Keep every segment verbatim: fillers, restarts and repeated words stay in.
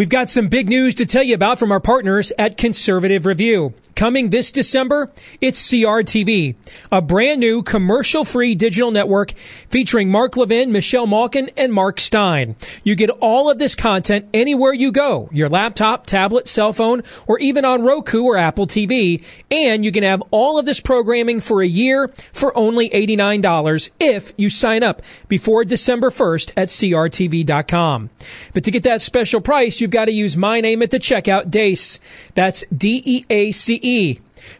We've got some big news to tell you about from our partners at Conservative Review. Coming this December, it's C R T V, a brand new commercial-free digital network featuring Mark Levin, Michelle Malkin, and Mark Stein. You get all of this content anywhere you go, your laptop, tablet, cell phone, or even on Roku or Apple T V. And you can have all of this programming for a year for only eighty-nine dollars if you sign up before December first at C R T V dot com. But to get that special price, you've got to use my name at the checkout, Deace. That's D E A C E.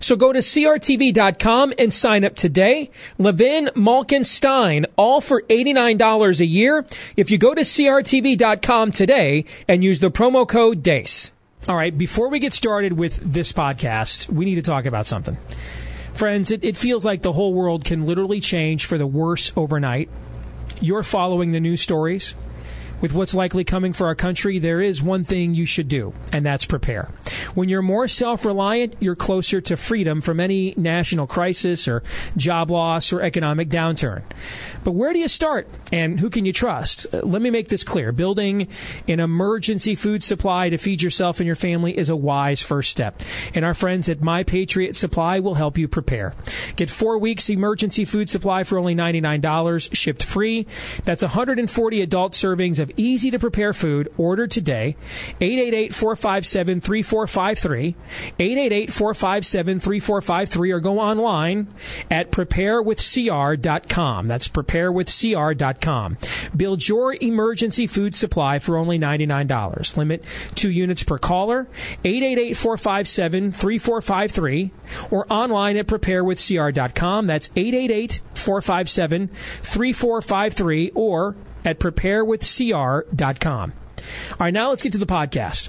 So go to C R T V dot com and sign up today. Levin, Malkin, Stein, all for eighty-nine dollars a year. If you go to C R T V dot com today and use the promo code DACE. All right, before we get started with this podcast, we need to talk about something. Friends, it, it feels like the whole world can literally change for the worse overnight. You're following the news stories. With what's likely coming for our country, there is one thing you should do, and that's prepare. When you're more self-reliant, you're closer to freedom from any national crisis or job loss or economic downturn. But where do you start, and who can you trust? Let me make this clear. Building an emergency food supply to feed yourself and your family is a wise first step, and our friends at My Patriot Supply will help you prepare. Get four weeks emergency food supply for only ninety-nine dollars, shipped free. That's one hundred forty adult servings of easy-to-prepare food. Order today, eight eight eight, four five seven, three four five three, eight eight eight, four five seven, three four five three, or go online at prepare with C R dot com. That's prepare with C R dot com. Build your emergency food supply for only ninety-nine dollars. Limit two units per caller, eight eight eight, four five seven, three four five three, or online at prepare with C R dot com. That's eight eight eight, four five seven, three four five three, or at prepare with C R dot com. All right, now let's get to the podcast.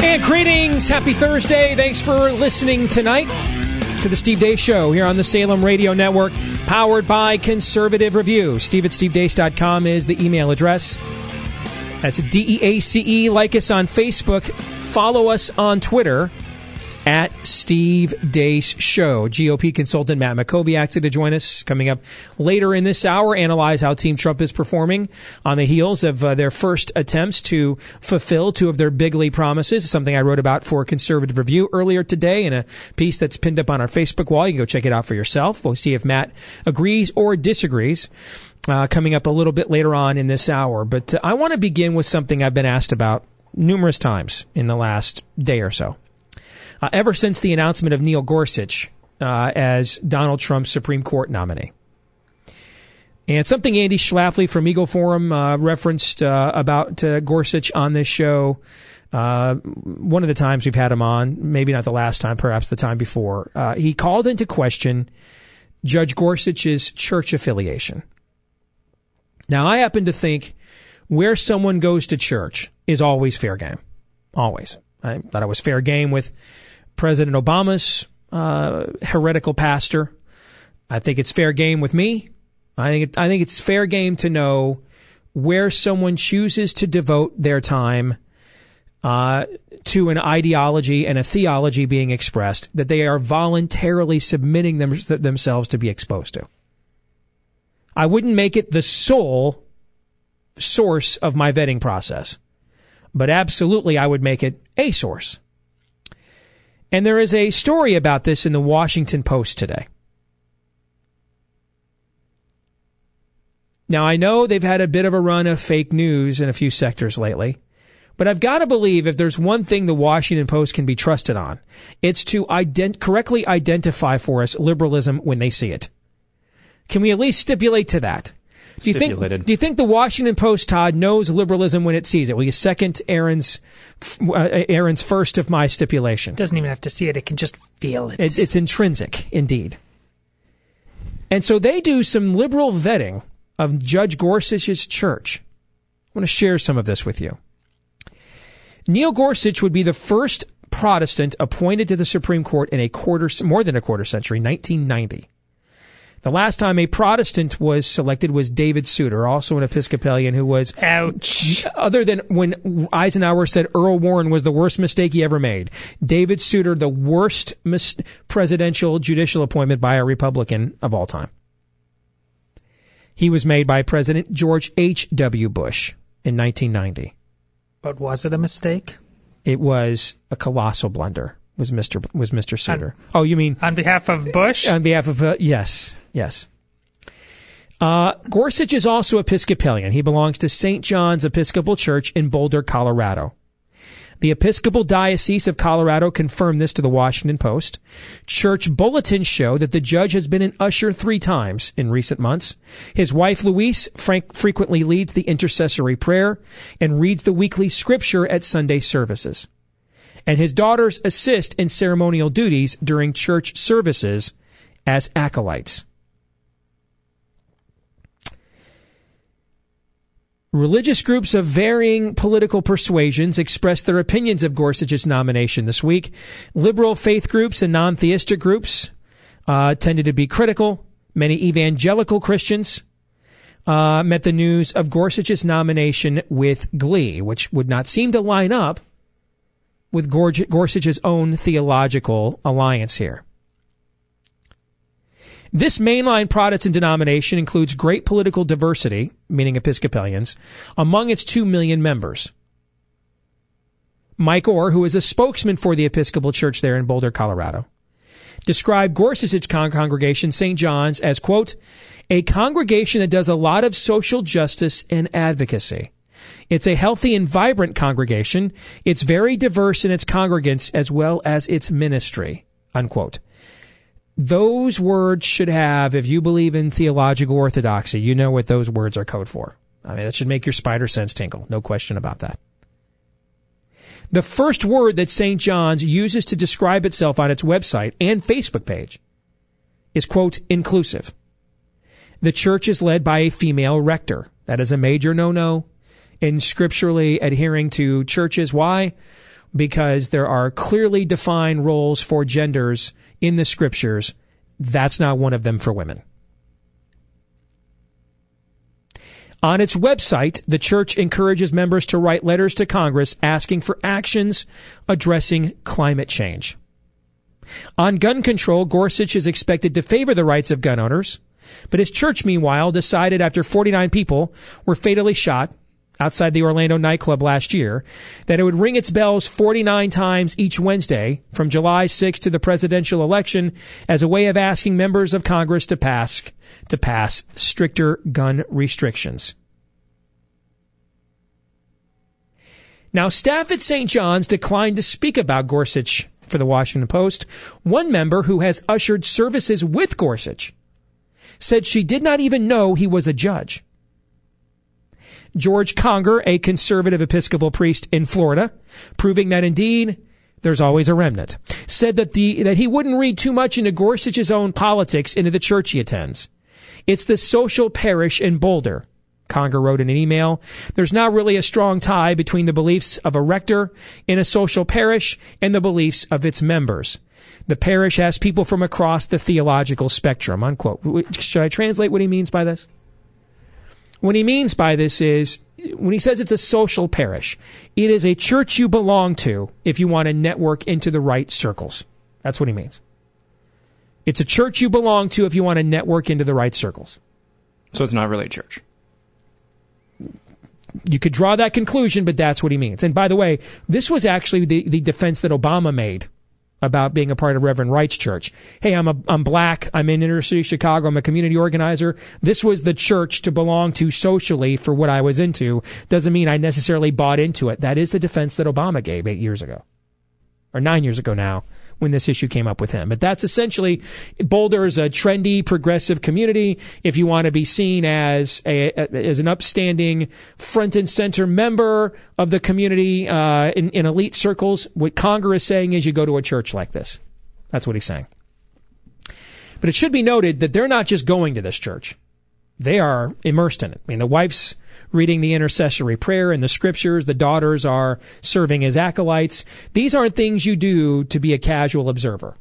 And greetings. Happy Thursday. Thanks for listening tonight to the Steve Deace Show here on the Salem Radio Network, powered by Conservative Review. Steve at Steve Deace dot com is the email address. That's D E A C E. Like us on Facebook. Follow us on Twitter at Steve Deace Show. G O P consultant Matt Mackowiak to join us coming up later in this hour. Analyze how Team Trump is performing on the heels of uh, their first attempts to fulfill two of their bigly promises. Something I wrote about for Conservative Review earlier today in a piece that's pinned up on our Facebook wall. You can go check it out for yourself. We'll see if Matt agrees or disagrees uh, coming up a little bit later on in this hour. But uh, I want to begin with something I've been asked about numerous times in the last day or so. Uh, ever since the announcement of Neil Gorsuch uh, as Donald Trump's Supreme Court nominee. And something Andy Schlafly from Eagle Forum uh, referenced uh, about uh, Gorsuch on this show, uh, one of the times we've had him on, maybe not the last time, perhaps the time before, uh, he called into question Judge Gorsuch's church affiliation. Now, I happen to think where someone goes to church is always fair game, always. I thought it was fair game with President Obama's uh, heretical pastor. I think it's fair game with me. I think it, I think it's fair game to know where someone chooses to devote their time uh, to an ideology and a theology being expressed that they are voluntarily submitting them, themselves to be exposed to. I wouldn't make it the sole source of my vetting process, but absolutely I would make it a source. And there is a story about this in the Washington Post today. Now, I know they've had a bit of a run of fake news in a few sectors lately, but I've got to believe if there's one thing the Washington Post can be trusted on, it's to ident- correctly identify for us liberalism when they see it. Can we at least stipulate to that? Do you, think, do you think the Washington Post, Todd, knows liberalism when it sees it? Will you second Aaron's uh, Aaron's first of my stipulation? It doesn't even have to see it. It can just feel it. It's, it's intrinsic, indeed. And so they do some liberal vetting of Judge Gorsuch's church. I want to share some of this with you. Neil Gorsuch would be the first Protestant appointed to the Supreme Court in a quarter, more than a quarter century, nineteen ninety. The last time a Protestant was selected was David Souter, also an Episcopalian who was... Ouch! Other than when Eisenhower said Earl Warren was the worst mistake he ever made. David Souter, the worst mis- presidential judicial appointment by a Republican of all time. He was made by President George H W Bush in nineteen ninety. But was it a mistake? It was a colossal blunder. Was Mister was Mister Souter? Oh, you mean on behalf of Bush? On behalf of uh, yes, yes. Uh, Gorsuch is also Episcopalian. He belongs to Saint John's Episcopal Church in Boulder, Colorado. The Episcopal Diocese of Colorado confirmed this to the Washington Post. Church bulletins show that the judge has been an usher three times in recent months. His wife, Louise, frank, frequently leads the intercessory prayer and reads the weekly scripture at Sunday services. And his daughters assist in ceremonial duties during church services as acolytes. Religious groups of varying political persuasions expressed their opinions of Gorsuch's nomination this week. Liberal faith groups and non-theistic groups uh, tended to be critical. Many evangelical Christians uh, met the news of Gorsuch's nomination with glee, which would not seem to line up with Gorsuch's own theological alliance here. This mainline Protestant denomination includes great political diversity, meaning Episcopalians, among its two million members. Mike Orr, who is a spokesman for the Episcopal Church there in Boulder, Colorado, described Gorsuch's con- congregation, Saint John's, as, quote, a congregation that does a lot of social justice and advocacy. It's a healthy and vibrant congregation. It's very diverse in its congregants as well as its ministry, unquote. Those words should have, if you believe in theological orthodoxy, you know what those words are code for. I mean, that should make your spider sense tingle. No question about that. The first word that Saint John's uses to describe itself on its website and Facebook page is, quote, inclusive. The church is led by a female rector. That is a major no-no in scripturally adhering to churches. Why? Because there are clearly defined roles for genders in the scriptures. That's not one of them for women. On its website, the church encourages members to write letters to Congress asking for actions addressing climate change. On gun control, Gorsuch is expected to favor the rights of gun owners, but his church, meanwhile, decided after forty-nine people were fatally shot outside the Orlando nightclub last year, that it would ring its bells forty-nine times each Wednesday from July sixth to the presidential election as a way of asking members of Congress to pass, to pass stricter gun restrictions. Now, staff at Saint John's declined to speak about Gorsuch for the Washington Post. One member who has ushered services with Gorsuch said she did not even know he was a judge. George Conger, a conservative Episcopal priest in Florida, proving that indeed there's always a remnant, said that the that he wouldn't read too much into Gorsuch's own politics into the church he attends. It's the social parish in Boulder, Conger wrote in an email. There's not really a strong tie between the beliefs of a rector in a social parish and the beliefs of its members. The parish has people from across the theological spectrum, unquote. Should I translate what he means by this? What he means by this is, when he says it's a social parish, it is a church you belong to if you want to network into the right circles. That's what he means. It's a church you belong to if you want to network into the right circles. So it's not really a church. You could draw that conclusion, but that's what he means. And by the way, this was actually the, the defense that Obama made about being a part of Reverend Wright's church. Hey, I'm a, I'm black. I'm in inner city Chicago. I'm a community organizer. This was the church to belong to socially for what I was into. Doesn't mean I necessarily bought into it. That is the defense that Obama gave eight years ago or nine years ago now when this issue came up with him. But that's essentially Boulder is a trendy, progressive community. If you want to be seen as a, as an upstanding front and center member of the community uh, in, in elite circles, what Conger is saying is you go to a church like this. That's what he's saying. But it should be noted that they're not just going to this church. They are immersed in it. I mean, the wife's reading the intercessory prayer and the scriptures. The daughters are serving as acolytes. These aren't things you do to be a casual observer.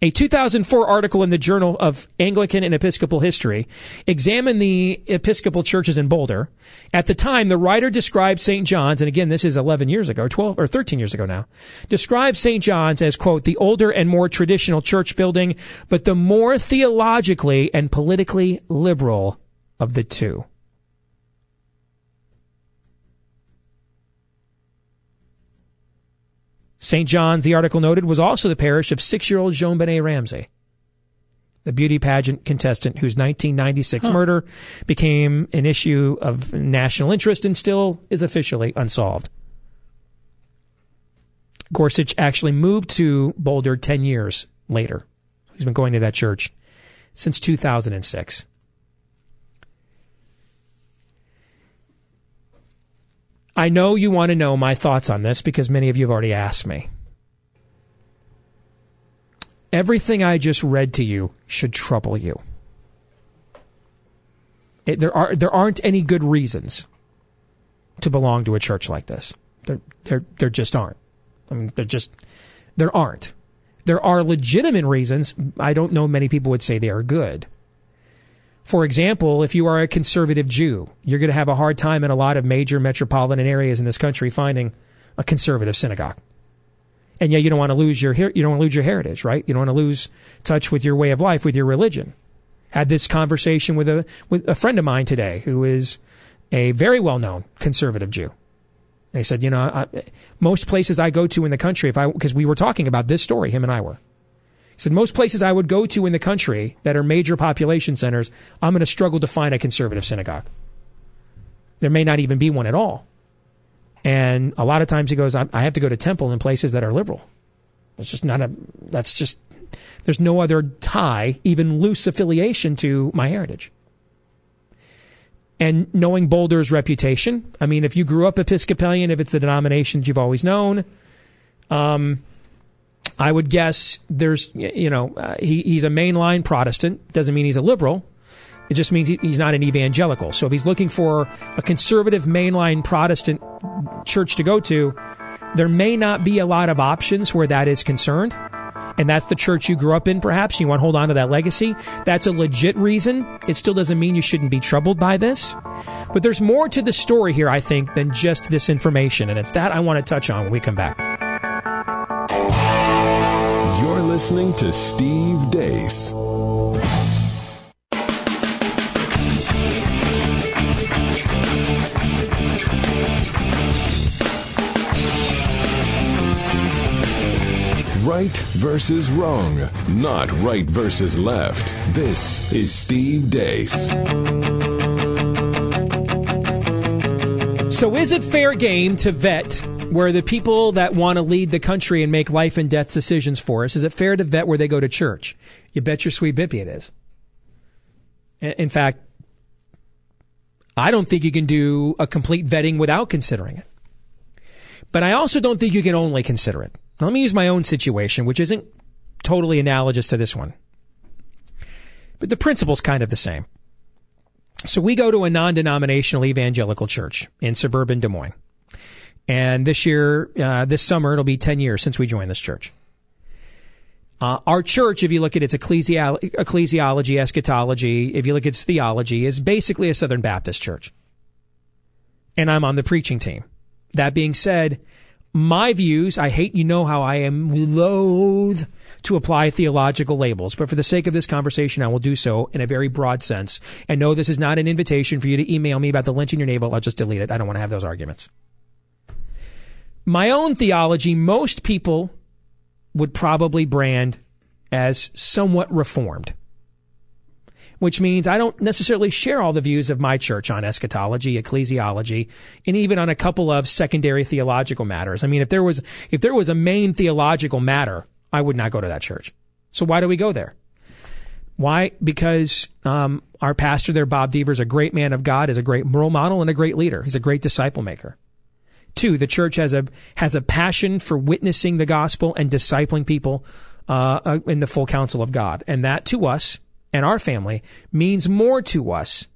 A two thousand four article in the Journal of Anglican and Episcopal History examined the Episcopal churches in Boulder. At the time, the writer described Saint John's, and again, this is eleven years ago, twelve or thirteen years ago now, described Saint John's as, quote, the older and more traditional church building, but the more theologically and politically liberal of the two. Saint John's, the article noted, was also the parish of six-year-old Jean-Benet Ramsey, the beauty pageant contestant whose nineteen ninety-six huh. murder became an issue of national interest and still is officially unsolved. Gorsuch actually moved to Boulder ten years later. He's been going to that church since two thousand six. I know you want to know my thoughts on this because many of you have already asked me. Everything I just read to you should trouble you. It, there are there aren't any good reasons to belong to a church like this. There there there just aren't. I mean, there just there aren't. There are legitimate reasons. I don't know many people would say they are good. For example, if you are a conservative Jew, you're going to have a hard time in a lot of major metropolitan areas in this country finding a conservative synagogue. And yet you don't want to lose your you don't want to lose your heritage, right? You don't want to lose touch with your way of life, with your religion. Had this conversation with a with a friend of mine today who is a very well-known conservative Jew. They said, you know, I, most places I go to in the country, if I because we were talking about this story, him and I were. He said, most places I would go to in the country that are major population centers, I'm going to struggle to find a conservative synagogue. There may not even be one at all. And a lot of times he goes, I have to go to temple in places that are liberal. It's just not a, that's just, there's no other tie, even loose affiliation to my heritage. And knowing Boulder's reputation, I mean, if you grew up Episcopalian, if it's the denominations you've always known, um... I would guess there's, you know, uh, he, he's a mainline Protestant. Doesn't mean he's a liberal. It just means he, he's not an evangelical. So if he's looking for a conservative mainline Protestant church to go to, there may not be a lot of options where that is concerned. And that's the church you grew up in, perhaps. You want to hold on to that legacy. That's a legit reason. It still doesn't mean you shouldn't be troubled by this. But there's more to the story here, I think, than just this information. And it's that I want to touch on when we come back. You're listening to Steve Deace. Right versus wrong, not right versus left. This is Steve Deace. So is it fair game to vet where the people that want to lead the country and make life and death decisions for us, is it fair to vet where they go to church? You bet your sweet bippy it is. In fact, I don't think you can do a complete vetting without considering it. But I also don't think you can only consider it. Now, let me use my own situation, which isn't totally analogous to this one. But the principle's kind of the same. So we go to a non-denominational evangelical church in suburban Des Moines. And this year, uh, this summer, it'll be ten years since we joined this church. Uh, our church, if you look at its ecclesiolo- ecclesiology, eschatology, if you look at its theology, is basically a Southern Baptist church. And I'm on the preaching team. That being said, my views, I hate you know how I am loathe to apply theological labels. But for the sake of this conversation, I will do so in a very broad sense. And no, this is not an invitation for you to email me about the lynch in your navel. I'll just delete it. I don't want to have those arguments. My own theology, most people would probably brand as somewhat reformed, which means I don't necessarily share all the views of my church on eschatology, ecclesiology, and even on a couple of secondary theological matters. I mean, if there was if there was a main theological matter, I would not go to that church. So why do we go there? Why? Because um, our pastor there, Bob Deaver, is a great man of God, is a great moral model, and a great leader. He's a great disciple maker. Two, the church has a has a passion for witnessing the gospel and discipling people uh, in the full counsel of God. And that to us and our family means more to us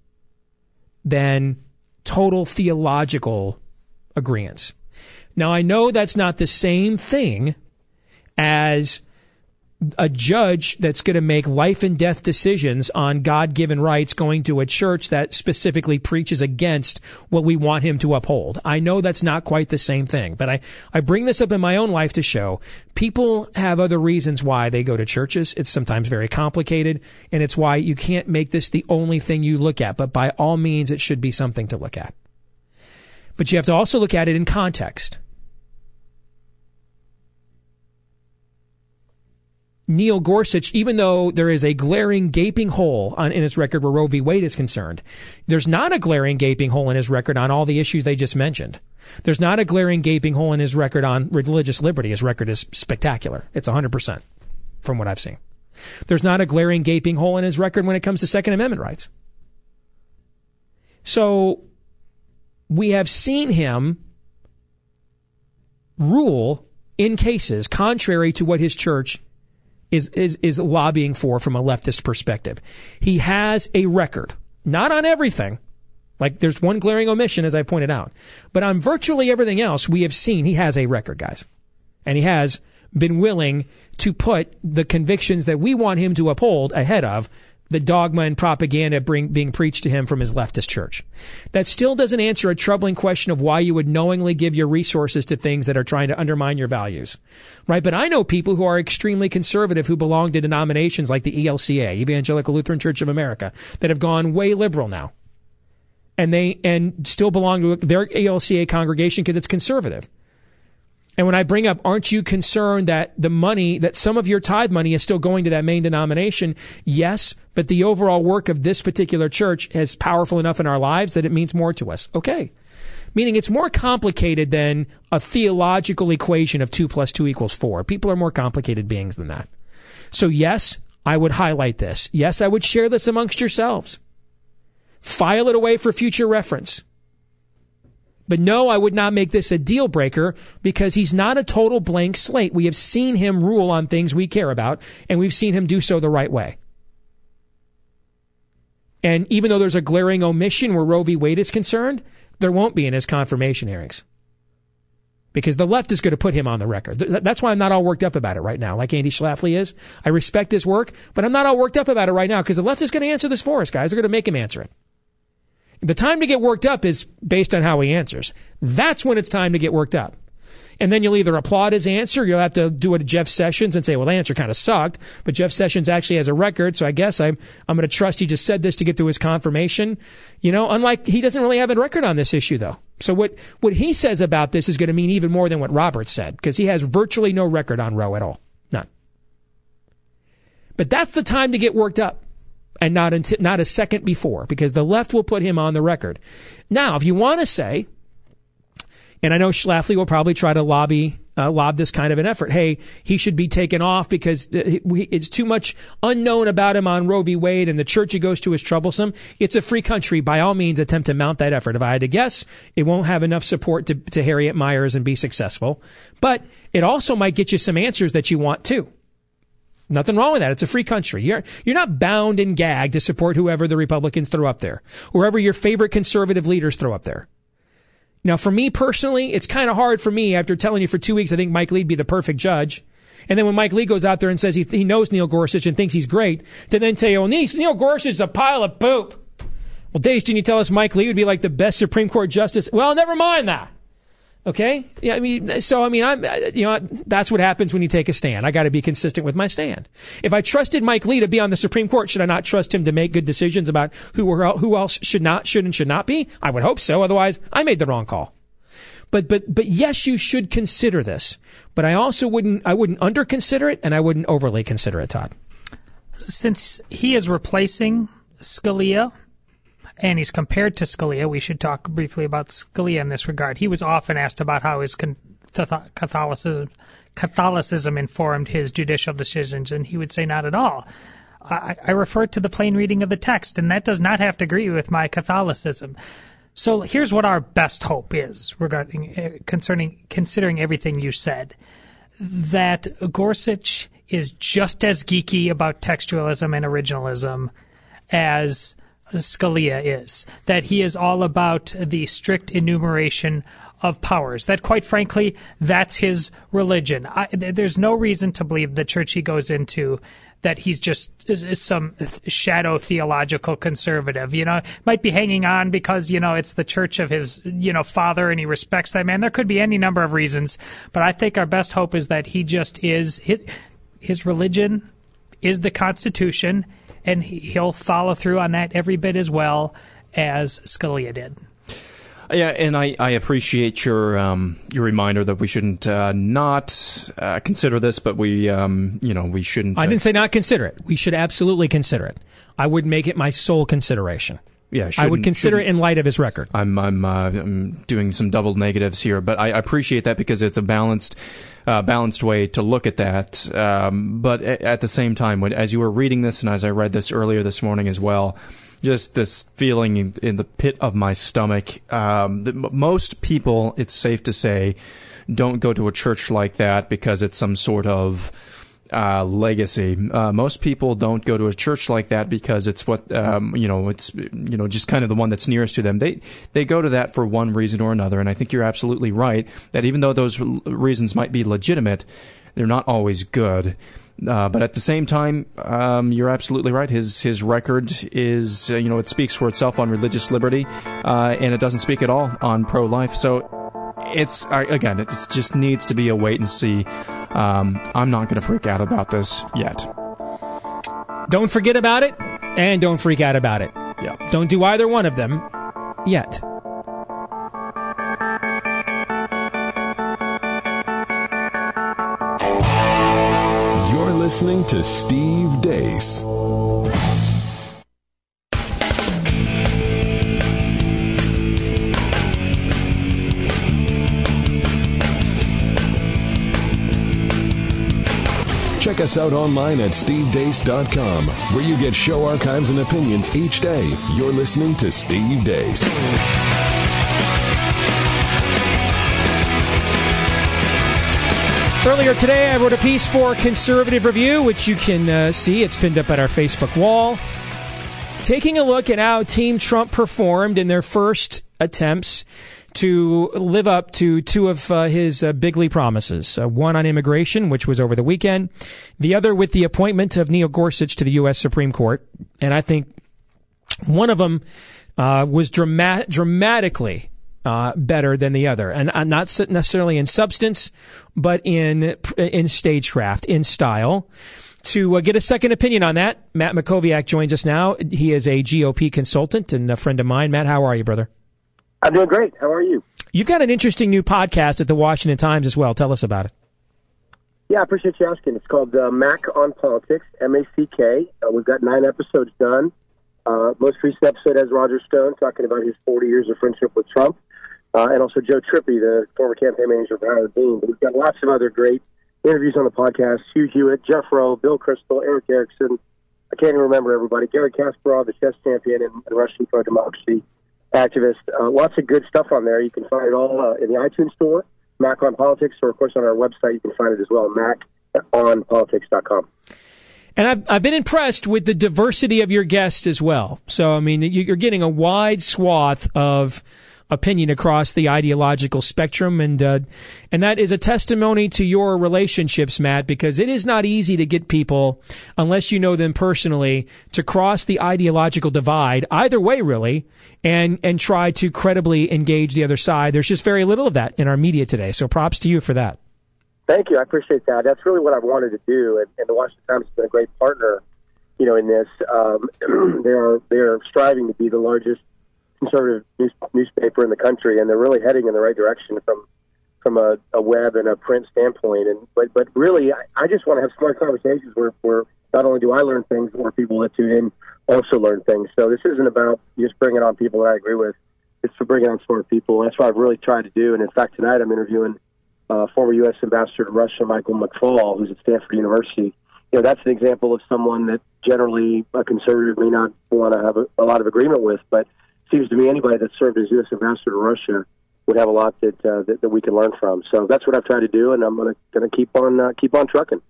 than total theological agreeance. Now, I know that's not the same thing as a judge that's going to make life and death decisions on God-given rights going to a church that specifically preaches against what we want him to uphold. I know that's not quite the same thing, but I, I bring this up in my own life to show people have other reasons why they go to churches. It's sometimes very complicated, and it's why you can't make this the only thing you look at, but by all means, it should be something to look at. But you have to also look at it in context. Neil Gorsuch, even though there is a glaring, gaping hole on, in his record where Roe v. Wade is concerned, there's not a glaring, gaping hole in his record on all the issues they just mentioned. There's not a glaring, gaping hole in his record on religious liberty. His record is spectacular. It's one hundred percent from what I've seen. There's not a glaring, gaping hole in his record when it comes to Second Amendment rights. So we have seen him rule in cases contrary to what his church Is, is is lobbying for from a leftist perspective. He has a record, not on everything. Like there's one glaring omission, as I pointed out, but on virtually everything else we have seen, he has a record, guys. And he has been willing to put the convictions that we want him to uphold ahead of the dogma and propaganda bring, being preached to him from his leftist church. That still doesn't answer a troubling question of why you would knowingly give your resources to things that are trying to undermine your values, right? But I know people who are extremely conservative who belong to denominations like the E L C A, Evangelical Lutheran Church of America, that have gone way liberal now. And they and still belong to their E L C A congregation because it's conservative. And when I bring up, aren't you concerned that the money, that some of your tithe money is still going to that main denomination? Yes, but the overall work of this particular church is powerful enough in our lives that it means more to us. Okay. Meaning it's more complicated than a theological equation of two plus two equals four. People are more complicated beings than that. So yes, I would highlight this. Yes, I would share this amongst yourselves. File it away for future reference. But no, I would not make this a deal breaker because he's not a total blank slate. We have seen him rule on things we care about, and we've seen him do so the right way. And even though there's a glaring omission where Roe v. Wade is concerned, there won't be in his confirmation hearings because the left is going to put him on the record. That's why I'm not all worked up about it right now, like Andy Schlafly is. I respect his work, but I'm not all worked up about it right now because the left is going to answer this for us, guys. They're going to make him answer it. The time to get worked up is based on how he answers. That's when it's time to get worked up. And then you'll either applaud his answer, you'll have to do it to Jeff Sessions and say, well, the answer kind of sucked, but Jeff Sessions actually has a record, so I guess I'm, I'm going to trust he just said this to get through his confirmation. You know, unlike, he doesn't really have a record on this issue, though. So what, what he says about this is going to mean even more than what Roberts said, because he has virtually no record on Roe at all. None. But that's the time to get worked up. And not until, not a second before, because the left will put him on the record. Now, if you want to say, and I know Schlafly will probably try to lobby, uh, lob this kind of an effort. Hey, he should be taken off because it's too much unknown about him on Roe v. Wade and the church he goes to is troublesome. It's a free country. By all means, attempt to mount that effort. If I had to guess, it won't have enough support to, to Harriet Myers and be successful. But it also might get you some answers that you want too. Nothing wrong with that. It's a free country. You're, you're not bound and gagged to support whoever the Republicans throw up there, whoever your favorite conservative leaders throw up there. Now, for me personally, it's kind of hard for me after telling you for two weeks, I think Mike Lee would be the perfect judge. And then when Mike Lee goes out there and says he, he knows Neil Gorsuch and thinks he's great, to then tell you, well, Neil Gorsuch is a pile of poop. Well, Deace, didn't you tell us Mike Lee would be like the best Supreme Court justice? Well, never mind that. Okay. Yeah. I mean, so, I mean, I'm, you know, that's what happens when you take a stand. I got to be consistent with my stand. If I trusted Mike Lee to be on the Supreme Court, should I not trust him to make good decisions about who or who else should not, should and should not be? I would hope so. Otherwise, I made the wrong call. But, but, but yes, you should consider this, but I also wouldn't, I wouldn't underconsider it and I wouldn't overly consider it, Todd. Since he is replacing Scalia, and he's compared to Scalia. We should talk briefly about Scalia in this regard. He was often asked about how his Catholicism, Catholicism informed his judicial decisions, and he would say not at all. I, I refer to the plain reading of the text, and that does not have to agree with my Catholicism. So here's what our best hope is regarding uh, concerning considering everything you said, that Gorsuch is just as geeky about textualism and originalism as Scalia is, that he is all about the strict enumeration of powers, that quite frankly, that's his religion. I, there's no reason to believe the church he goes into that he's just some shadow theological conservative, you know, might be hanging on because, you know, it's the church of his, you know, father and he respects that man. There could be any number of reasons, but I think our best hope is that he just is, his, his religion is the Constitution, and he'll follow through on that every bit as well as Scalia did. Yeah, and I, I appreciate your um, your reminder that we shouldn't uh, not uh, consider this, but we um, you know we shouldn't. Uh, I didn't say not consider it. We should absolutely consider it. I would make it my sole consideration. Yeah, I would consider it in light of his record. I'm I'm, uh, I'm doing some double negatives here, but I appreciate that because it's a balanced uh, balanced way to look at that. Um, but at the same time, when as you were reading this and as I read this earlier this morning as well, just this feeling in, in the pit of my stomach. Um, the, most people, it's safe to say, don't go to a church like that because it's some sort of uh, legacy. Uh, most people don't go to a church like that because it's what um, you know. It's you know just kind of the one that's nearest to them. They they go to that for one reason or another. And I think you're absolutely right that even though those reasons might be legitimate, they're not always good. Uh, but at the same time, um, you're absolutely right. His his record is, uh, you know, it speaks for itself on religious liberty, uh, and it doesn't speak at all on pro-life. So it's, uh, again, it just needs to be a wait and see. Um, I'm not going to freak out about this yet. Don't forget about it, and don't freak out about it. Yeah. Don't do either one of them yet. Listening to Steve Deace. Check us out online at Steve Deace dot com, where you get show archives and opinions each day. You're listening to Steve Deace. Earlier today, I wrote a piece for Conservative Review, which you can uh, see. It's pinned up at our Facebook wall. Taking a look at how Team Trump performed in their first attempts to live up to two of uh, his uh, bigly promises. Uh, one on immigration, which was over the weekend. The other with the appointment of Neil Gorsuch to the U S Supreme Court. And I think one of them uh, was dramatic, dramatically Uh, better than the other, and uh, not necessarily in substance, but in in stagecraft, in style. To uh, get a second opinion on that, Matt Mackowiak joins us now. He is a G O P consultant and a friend of mine. Matt, how are you, brother? I'm doing great. How are you? You've got an interesting new podcast at the Washington Times as well. Tell us about it. Yeah, I appreciate you asking. It's called uh, Mac on Politics, M A C K. Uh, we've got nine episodes done. Uh, most recent episode has Roger Stone talking about his forty years of friendship with Trump. Uh, and also Joe Trippi, the former campaign manager for Howard Dean. But we've got lots of other great interviews on the podcast. Hugh Hewitt, Jeff Rowe, Bill Kristol, Eric Erickson. I can't even remember everybody. Gary Kasparov, the chess champion and, and Russian pro-democracy activist. Uh, lots of good stuff on there. You can find it all uh, in the iTunes store, Mac on Politics, or, of course, on our website. You can find it as well, mac on politics dot com. And I've, I've been impressed with the diversity of your guests as well. So, I mean, you're getting a wide swath of opinion across the ideological spectrum, and uh, and that is a testimony to your relationships, Matt, because it is not easy to get people, unless you know them personally, to cross the ideological divide, either way, really, and, and try to credibly engage the other side. There's just very little of that in our media today, so props to you for that. Thank you. I appreciate that. That's really what I wanted to do, and, and the Washington Times has been a great partner, you know, in this. Um, they are they are striving to be the largest conservative news, newspaper in the country, and they're really heading in the right direction from from a, a web and a print standpoint. And but but really, I, I just want to have smart conversations where, where not only do I learn things, but where people that tune in also learn things. So this isn't about just bringing on people that I agree with. It's for bringing on smart people. That's what I've really tried to do. And in fact, tonight I'm interviewing Uh, former U S Ambassador to Russia, Michael McFaul, who's at Stanford University. You know, that's an example of someone that generally a conservative may not want to have a, a lot of agreement with, but seems to me anybody that served as U S ambassador to Russia would have a lot that uh, that, that we can learn from. So that's what I've tried to do, and I'm going to keep on uh, keep on trucking.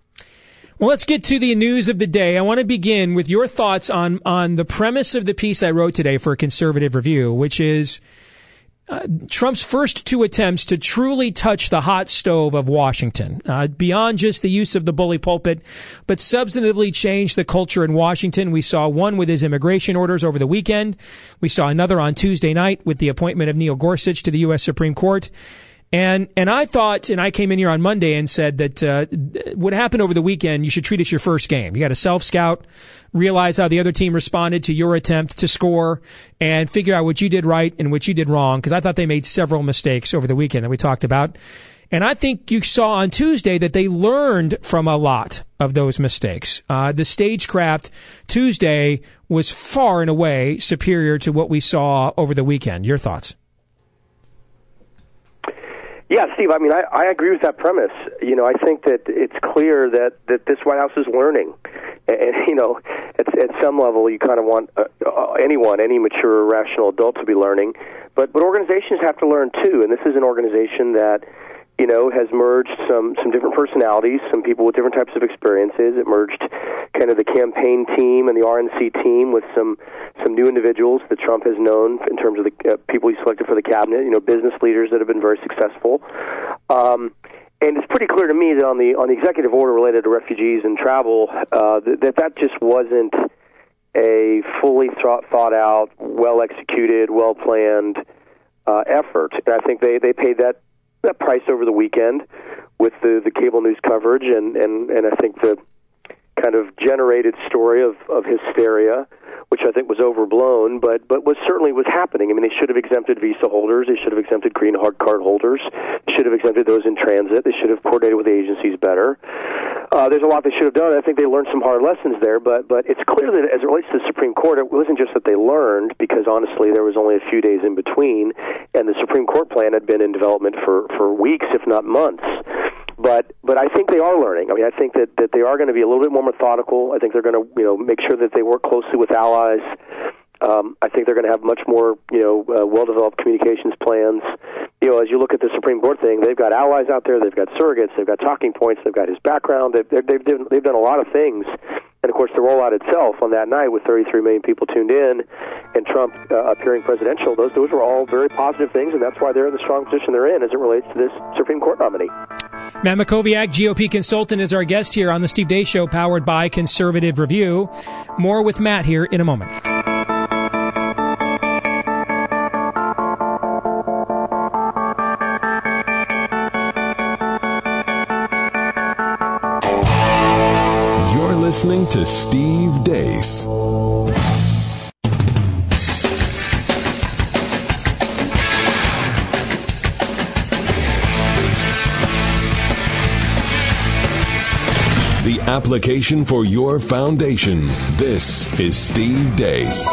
Well, let's get to the news of the day. I want to begin with your thoughts on, on the premise of the piece I wrote today for Conservative Review, which is uh, Trump's first two attempts to truly touch the hot stove of Washington, uh, beyond just the use of the bully pulpit, but substantively change the culture in Washington. We saw one with his immigration orders over the weekend. We saw another on Tuesday night with the appointment of Neil Gorsuch to the U S Supreme Court. And and I thought, and I came in here on Monday and said that uh, what happened over the weekend, you should treat as your first game. You got to self-scout, realize how the other team responded to your attempt to score, and figure out what you did right and what you did wrong, because I thought they made several mistakes over the weekend that we talked about. And I think you saw on Tuesday that they learned from a lot of those mistakes. Uh, the stagecraft Tuesday was far and away superior to what we saw over the weekend. Your thoughts? Yeah, Steve, I mean, I, I agree with that premise. You know, I think that it's clear that, that this White House is learning. And, and you know, at, at some level, you kind of want uh, anyone, any mature, rational adult to be learning. But, but organizations have to learn, too. And this is an organization that, you know, has merged some, some different personalities, some people with different types of experiences. It merged kind of the campaign team and the R N C team with some, some new individuals that Trump has known in terms of the uh, people he selected for the cabinet, you know, business leaders that have been very successful. Um, and it's pretty clear to me that on the, on the executive order related to refugees and travel, uh, that, that that just wasn't a fully thought, thought out, well-executed, well-planned uh, effort. And I think they, they paid that that price over the weekend with the, the cable news coverage and, and, and I think the kind of generated story of, of hysteria, which I think was overblown, but, but was certainly was happening. I mean, they should have exempted visa holders. They should have exempted green card holders. They should have exempted those in transit. They should have coordinated with the agencies better. Uh, there's a lot they should have done. I think they learned some hard lessons there, but, but it's clear that as it relates to the Supreme Court, it wasn't just that they learned, because honestly, there was only a few days in between, and the Supreme Court plan had been in development for, for weeks, if not months. But but I think they are learning. I mean, I think that, that they are going to be a little bit more methodical. I think they're going to, you know, make sure that they work closely with allies. Um, I think they're going to have much more, you know, uh, well-developed communications plans. You know, as you look at the Supreme Court thing, they've got allies out there. They've got surrogates. They've got talking points. They've got his background. They've, they've, they've, done, they've done a lot of things. And, of course, the rollout itself on that night with thirty-three million people tuned in and Trump uh, appearing presidential, those, those were all very positive things, and that's why they're in the strong position they're in as it relates to this Supreme Court nominee. Matt Mackowiak, G O P consultant, is our guest here on The Steve Deace Show, powered by Conservative Review. More with Matt here in a moment. Listening to Steve Deace. The application for your foundation. This is Steve Deace.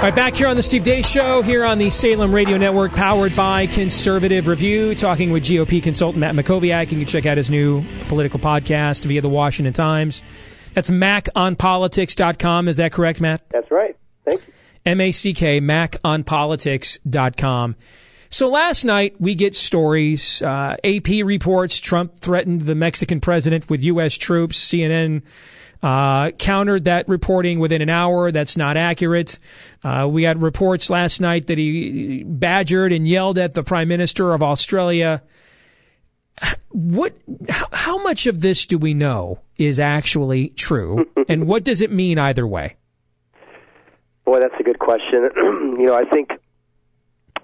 All right, back here on the Steve Deace Show, here on the Salem Radio Network, powered by Conservative Review, talking with G O P consultant Matt Mackowiak. You can check out his new political podcast via the Washington Times. That's mac on politics dot com. Is that correct, Matt? That's right. Thank you. M A C K, mac on politics dot com. So last night, we get stories. Uh, A P reports Trump threatened the Mexican president with U S troops. C N N Uh, countered that reporting within an hour. That's not accurate. Uh, we had reports last night that he badgered and yelled at the Prime Minister of Australia. What, how much of this do we know is actually true? And what does it mean either way? Boy, that's a good question. You know, I think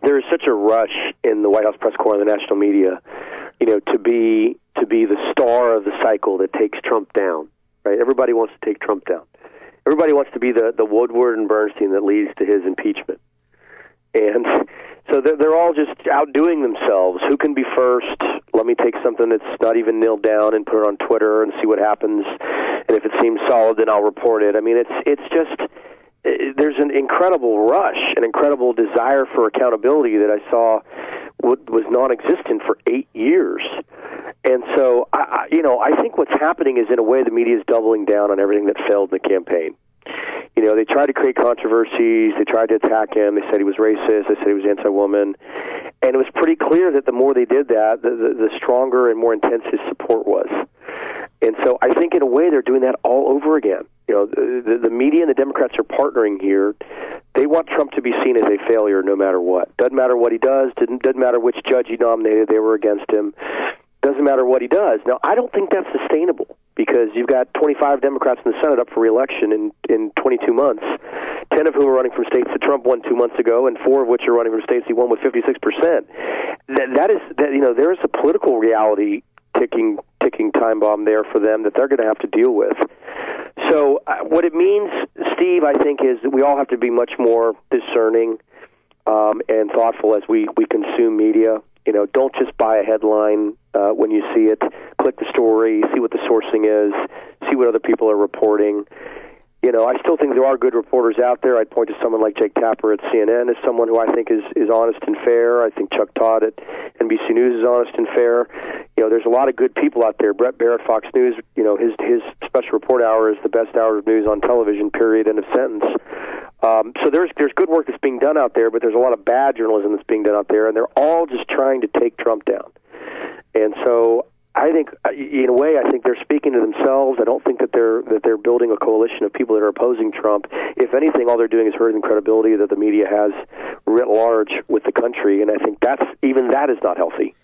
there is such a rush in the White House press corps and the national media, you know, to be, to be the star of the cycle that takes Trump down. Right? Everybody wants to take Trump down. Everybody wants to be the, the Woodward and Bernstein that leads to his impeachment. And so they're, they're all just outdoing themselves. Who can be first? Let me take something that's not even nailed down and put it on Twitter and see what happens. And if it seems solid, then I'll report it. I mean, it's it's just, it, there's an incredible rush, an incredible desire for accountability that I saw was non-existent for eight years. And so, I, you know, I think what's happening is, in a way, the media is doubling down on everything that failed in the campaign. You know, they tried to create controversies. They tried to attack him. They said he was racist. They said he was anti-woman. And it was pretty clear that the more they did that, the, the, the stronger and more intense his support was. And so I think in a way they're doing that all over again. You know, the, the media and the Democrats are partnering here. They want Trump to be seen as a failure no matter what. Doesn't matter what he does. Didn't, doesn't matter which judge he nominated. They were against him. Doesn't matter what he does. Now, I don't think that's sustainable because you've got twenty-five Democrats in the Senate up for re-election in, in twenty-two months, ten of whom are running from states that Trump won two months ago, and four of which are running from states he won with fifty-six percent. That, that is, that, you know, there is a political reality ticking ticking time bomb there for them that they're going to have to deal with. So uh, what it means, Steve, I think, is that we all have to be much more discerning um, and thoughtful as we, we consume media. You know, don't just buy a headline uh, when you see it. Click the story, see what the sourcing is, see what other people are reporting. You know, I still think there are good reporters out there. I'd point to someone like Jake Tapper at C N N as someone who I think is, is honest and fair. I think Chuck Todd at N B C News is honest and fair. You know, there's a lot of good people out there. Brett Baer at Fox News, you know, his his special report hour is the best hour of news on television, period, end of sentence. Um, so there's there's good work that's being done out there, but there's a lot of bad journalism that's being done out there, and they're all just trying to take Trump down. And so I think, in a way, I think they're speaking to themselves. I don't think that they're that they're building a coalition of people that are opposing Trump. If anything, all they're doing is hurting the credibility that the media has writ large with the country, and I think that's even that is not healthy.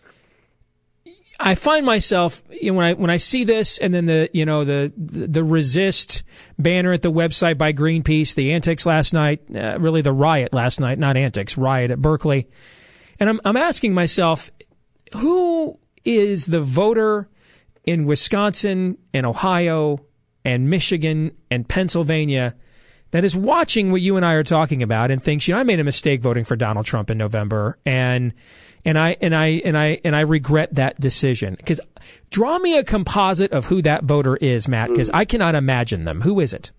I find myself, you know, when I when I see this, and then the you know the the resist banner at the website by Greenpeace, the antics last night, uh, really the riot last night, not antics, riot at Berkeley, and I'm I'm asking myself, who is the voter in Wisconsin and Ohio and Michigan and Pennsylvania that is watching what you and I are talking about and thinks, you know, I made a mistake voting for Donald Trump in November, and and I and I and I and I regret that decision? Because draw me a composite of who that voter is, Matt, because I cannot imagine them. Who is it?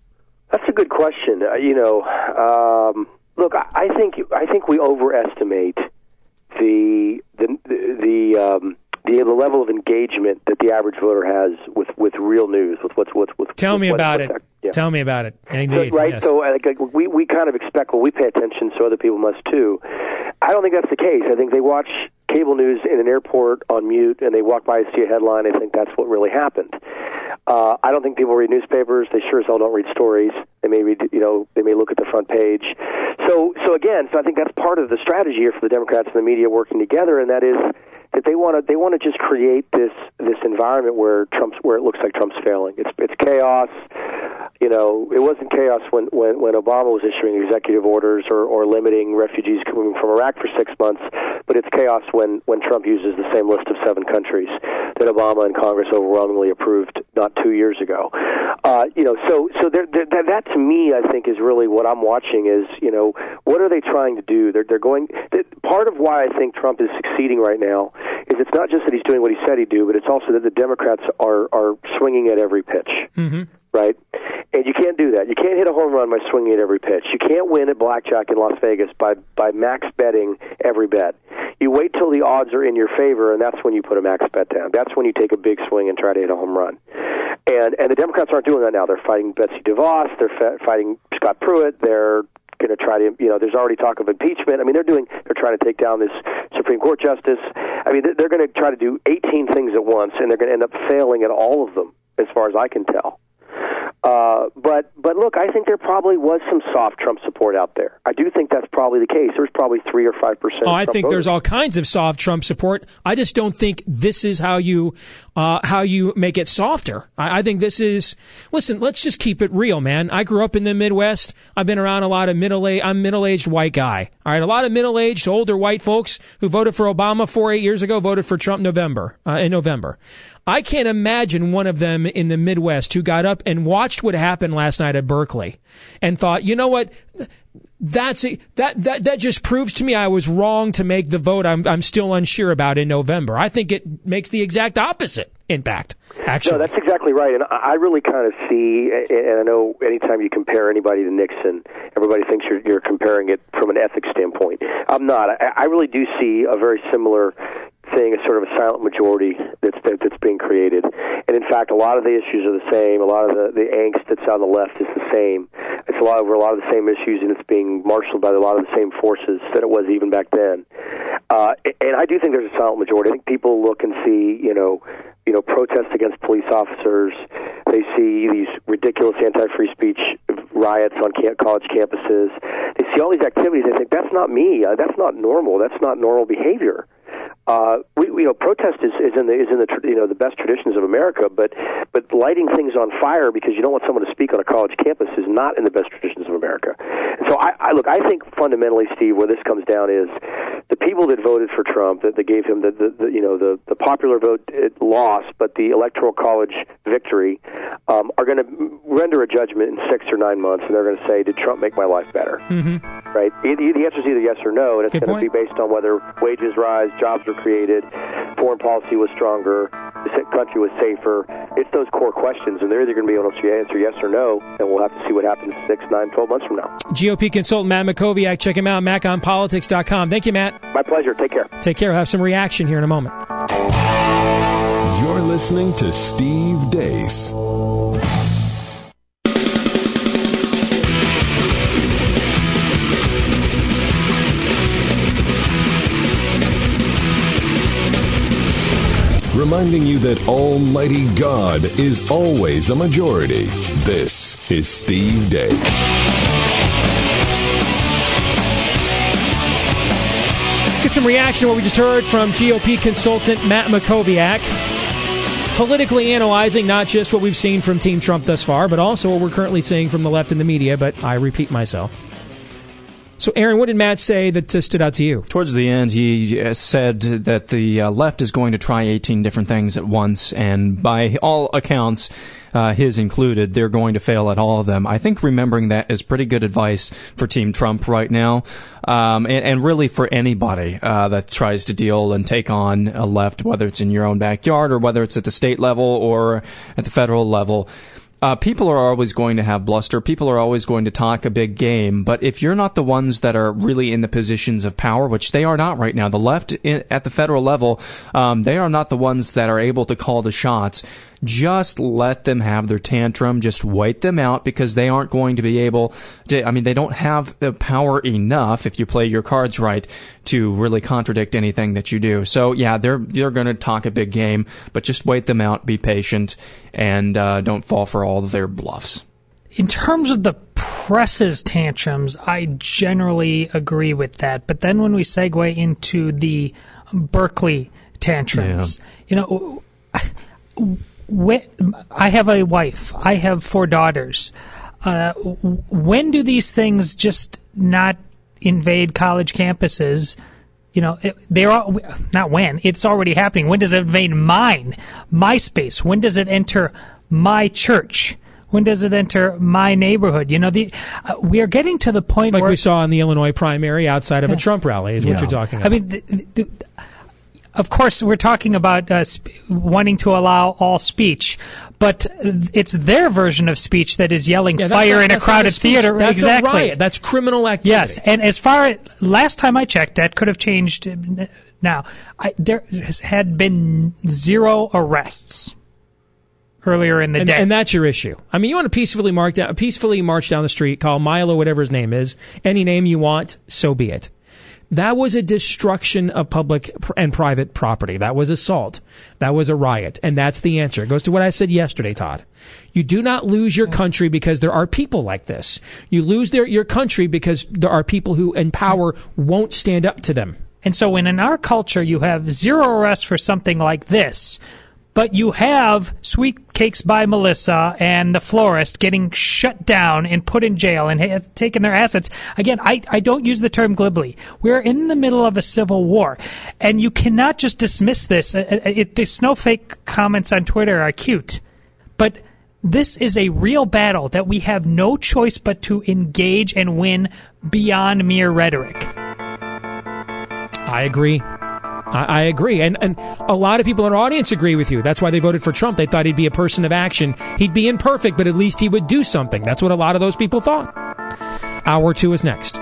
That's a good question. Uh, you know, um, look, I, I think I think we overestimate the the the. the um, The, the level of engagement that the average voter has with, with real news, with what's what's with. Tell with me what, about it. Yeah. Tell me about it. Indeed, so, right. Yes. So like, like, we we kind of expect, well, we pay attention, so other people must too. I don't think that's the case. I think they watch cable news in an airport on mute, and they walk by and see a headline. I think that's what really happened. Uh, I don't think people read newspapers. They sure as hell don't read stories. They may read, you know, they may look at the front page. So so again, so I think that's part of the strategy here for the Democrats and the media working together, and that is that they want to they want to just create this this environment where Trump's where it looks like Trump's failing. It's it's chaos. You know, it wasn't chaos when, when, when Obama was issuing executive orders or, or limiting refugees coming from Iraq for six months, but it's chaos when, when Trump uses the same list of seven countries that Obama and Congress overwhelmingly approved not two years ago. Uh, you know, so so they're, they're, that to me, I think, is really what I'm watching is, you know, what are they trying to do? They're, they're going. They, part of why I think Trump is succeeding right now is it's not just that he's doing what he said he'd do, but it's also that the Democrats are, are swinging at every pitch. Mm-hmm. Right? And you can't do that. You can't hit a home run by swinging at every pitch. You can't win at blackjack in Las Vegas by, by max betting every bet. You wait till the odds are in your favor, and that's when you put a max bet down. That's when you take a big swing and try to hit a home run. And and the Democrats aren't doing that now. They're fighting Betsy DeVos. They're fa- fighting Scott Pruitt. They're going to try to, you know, there's already talk of impeachment. I mean, they're doing, they're trying to take down this Supreme Court justice. I mean, they're going to try to do eighteen things at once, and they're going to end up failing at all of them, as far as I can tell. Uh, but but look, I think there probably was some soft Trump support out there. I do think that's probably the case. There's probably three or five percent. Oh, I Trump think voters. There's all kinds of soft Trump support. I just don't think this is how you uh, how you make it softer. I, I think this is. Listen, let's just keep it real, man. I grew up in the Midwest. I've been around a lot of middle age. I'm middle aged white guy. All right, a lot of middle aged older white folks who voted for Obama four eight years ago voted for Trump November uh, in November. I can't imagine one of them in the Midwest who got up and watched what happened last night at Berkeley and thought, you know what, that's a, that that that just proves to me I was wrong to make the vote I'm I'm still unsure about in November. I think it makes the exact opposite impact, actually. No, that's exactly right. And I really kind of see, and I know anytime you compare anybody to Nixon, everybody thinks you're, you're comparing it from an ethics standpoint. I'm not. I, I really do see a very similar thing, a sort of a silent majority that's that's being created. And in fact, a lot of the issues are the same. A lot of the, the angst that's on the left is the same. a lot over a lot of the same issues, and it's being marshaled by a lot of the same forces that it was even back then. Uh, and I do think there's a silent majority. I think people look and see, you know, you know, protests against police officers. They see these ridiculous anti-free speech riots on camp, college campuses. They see all these activities. They think, that's not me. Uh, that's not normal. That's not normal behavior. Uh, we, you know, protest is, is in the is in the you know the best traditions of America, but but lighting things on fire because you don't want someone to speak on a college campus is not in the best traditions of America. And so I, I look, I think fundamentally, Steve, where this comes down is the people that voted for Trump, that, that gave him the, the, the you know the, the popular vote loss, but the electoral college victory, um, are going to render a judgment in six or nine months, and they're going to say, did Trump make my life better? Mm-hmm. Right? The, the answer is either yes or no, and it's going to be based on whether wages rise, jobs were created, foreign policy was stronger, the country was safer. It's those core questions, and they're either going to be able to answer yes or no, and we'll have to see what happens six, nine, twelve months from now. G O P consultant Matt Mackowiak. Check him out, Mac on Politics dot com. Thank you, Matt. My pleasure. Take care. Take care. We'll have some reaction here in a moment. You're listening to Steve Deace. Reminding you that Almighty God is always a majority. This is Steve Deace. Get some reaction to what we just heard from G O P consultant Matt Mackowiak. Politically analyzing not just what we've seen from Team Trump thus far, but also what we're currently seeing from the left and the media, but I repeat myself. So, Aaron, what did Matt say that stood out to you? Towards the end, he said that the left is going to try eighteen different things at once, and by all accounts, uh, his included, they're going to fail at all of them. I think remembering that is pretty good advice for Team Trump right now, um, and, and really for anybody uh, that tries to deal and take on a left, whether it's in your own backyard or whether it's at the state level or at the federal level. Uh, people are always going to have bluster. People are always going to talk a big game. But if you're not the ones that are really in the positions of power, which they are not right now, the left in, at the federal level, um, they are not the ones that are able to call the shots. Just let them have their tantrum. Just wait them out, because they aren't going to be able to, I mean, they don't have the power enough, if you play your cards right, to really contradict anything that you do. So, yeah, they're, they're going to talk a big game, but just wait them out, be patient, and uh, don't fall for all of their bluffs. In terms of the press's tantrums, I generally agree with that. But then when we segue into the Berkeley tantrums, yeah. you know, I have a wife. I have four daughters. Uh, when do these things just not invade college campuses? You know, they're all, not when. It's already happening. When does it invade mine, my space? When does it enter my church? When does it enter my neighborhood? You know, the uh, we are getting to the point like where... Like we saw in the Illinois primary outside of yeah. a Trump rally is yeah. what you're talking about. I mean... The, the, Of course, we're talking about uh, sp- wanting to allow all speech, but it's their version of speech that is yelling yeah, fire not, in a crowded theater. That's exactly. a riot. That's criminal activity. Yes, and as far as last time I checked, that could have changed now. I, there had been zero arrests earlier in the and, day. And that's your issue. I mean, you want to peacefully, mark down, peacefully march down the street, call Milo, whatever his name is, any name you want, so be it. That was a destruction of public and private property. That was assault. That was a riot. And that's the answer. It goes to what I said yesterday, Todd. You do not lose your country because there are people like this. You lose their, your country because there are people who in power won't stand up to them. And so when in our culture you have zero arrests for something like this, but you have Sweet Cakes by Melissa and the florist getting shut down and put in jail and have taken their assets. Again, I, I don't use the term glibly. We're in the middle of a civil war, and you cannot just dismiss this. It, it, the snowflake comments on Twitter are cute, but this is a real battle that we have no choice but to engage and win beyond mere rhetoric. I agree. I agree. And and a lot of people in our audience agree with you. That's why they voted for Trump. They thought he'd be a person of action. He'd be imperfect, but at least he would do something. That's what a lot of those people thought. Hour two is next.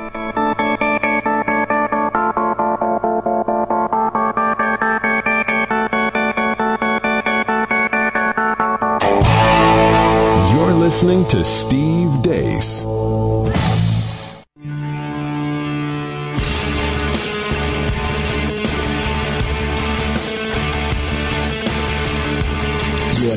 You're listening to Steve Deace. You are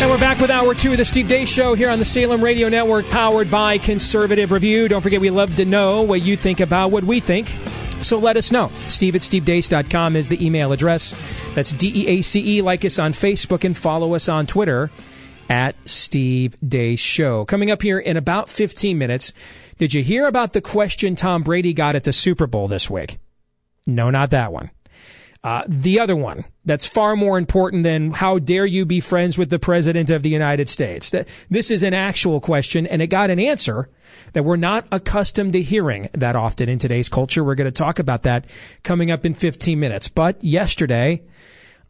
And we're back with hour two of the Steve Deace Show here on the Salem Radio Network, powered by Conservative Review. Don't forget, we love to know what you think about what we think. So let us know. Steve at Steve Deace dot com is the email address. That's D E A C E. Like us on Facebook and follow us on Twitter at Steve Deace Show. Coming up here in about fifteen minutes, did you hear about the question Tom Brady got at the Super Bowl this week? No, not that one. Uh, the other one that's far more important than how dare you be friends with the President of the United States. That this is an actual question, and it got an answer that we're not accustomed to hearing that often in today's culture. We're going to talk about that coming up in fifteen minutes. But yesterday,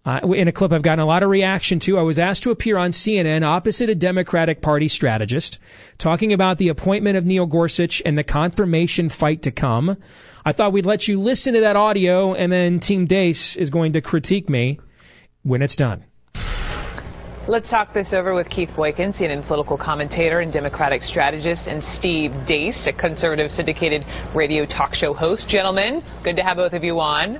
uh, in a clip I've gotten a lot of reaction to, I was asked to appear on C N N opposite a Democratic Party strategist talking about the appointment of Neil Gorsuch and the confirmation fight to come. I thought we'd let you listen to that audio, and then Team Deace is going to critique me when it's done. Let's talk this over with Keith Boykin, C N N political commentator and Democratic strategist, and Steve Deace, a conservative syndicated radio talk show host. Gentlemen, good to have both of you on.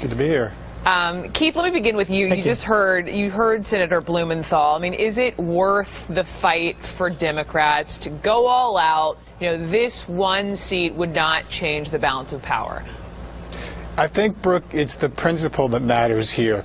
Good to be here. Um, Keith, let me begin with you. You, you just heard you heard Senator Blumenthal. I mean, is it worth the fight for Democrats to go all out? You know, this one seat would not change the balance of power. I think, Brooke, it's the principle that matters here.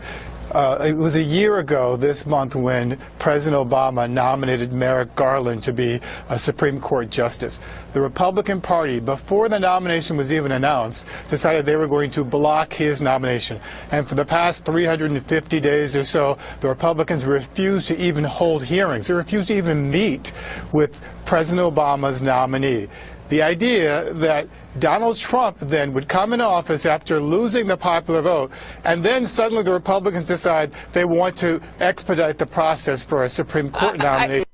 Uh, it was a year ago this month when President Obama nominated Merrick Garland to be a Supreme Court justice. The Republican Party, before the nomination was even announced, decided they were going to block his nomination. And for the past three hundred fifty days or so, the Republicans refused to even hold hearings. They refused to even meet with President Obama's nominee. The idea that Donald Trump then would come in office after losing the popular vote, and then suddenly the Republicans decide they want to expedite the process for a Supreme Court uh, nomination.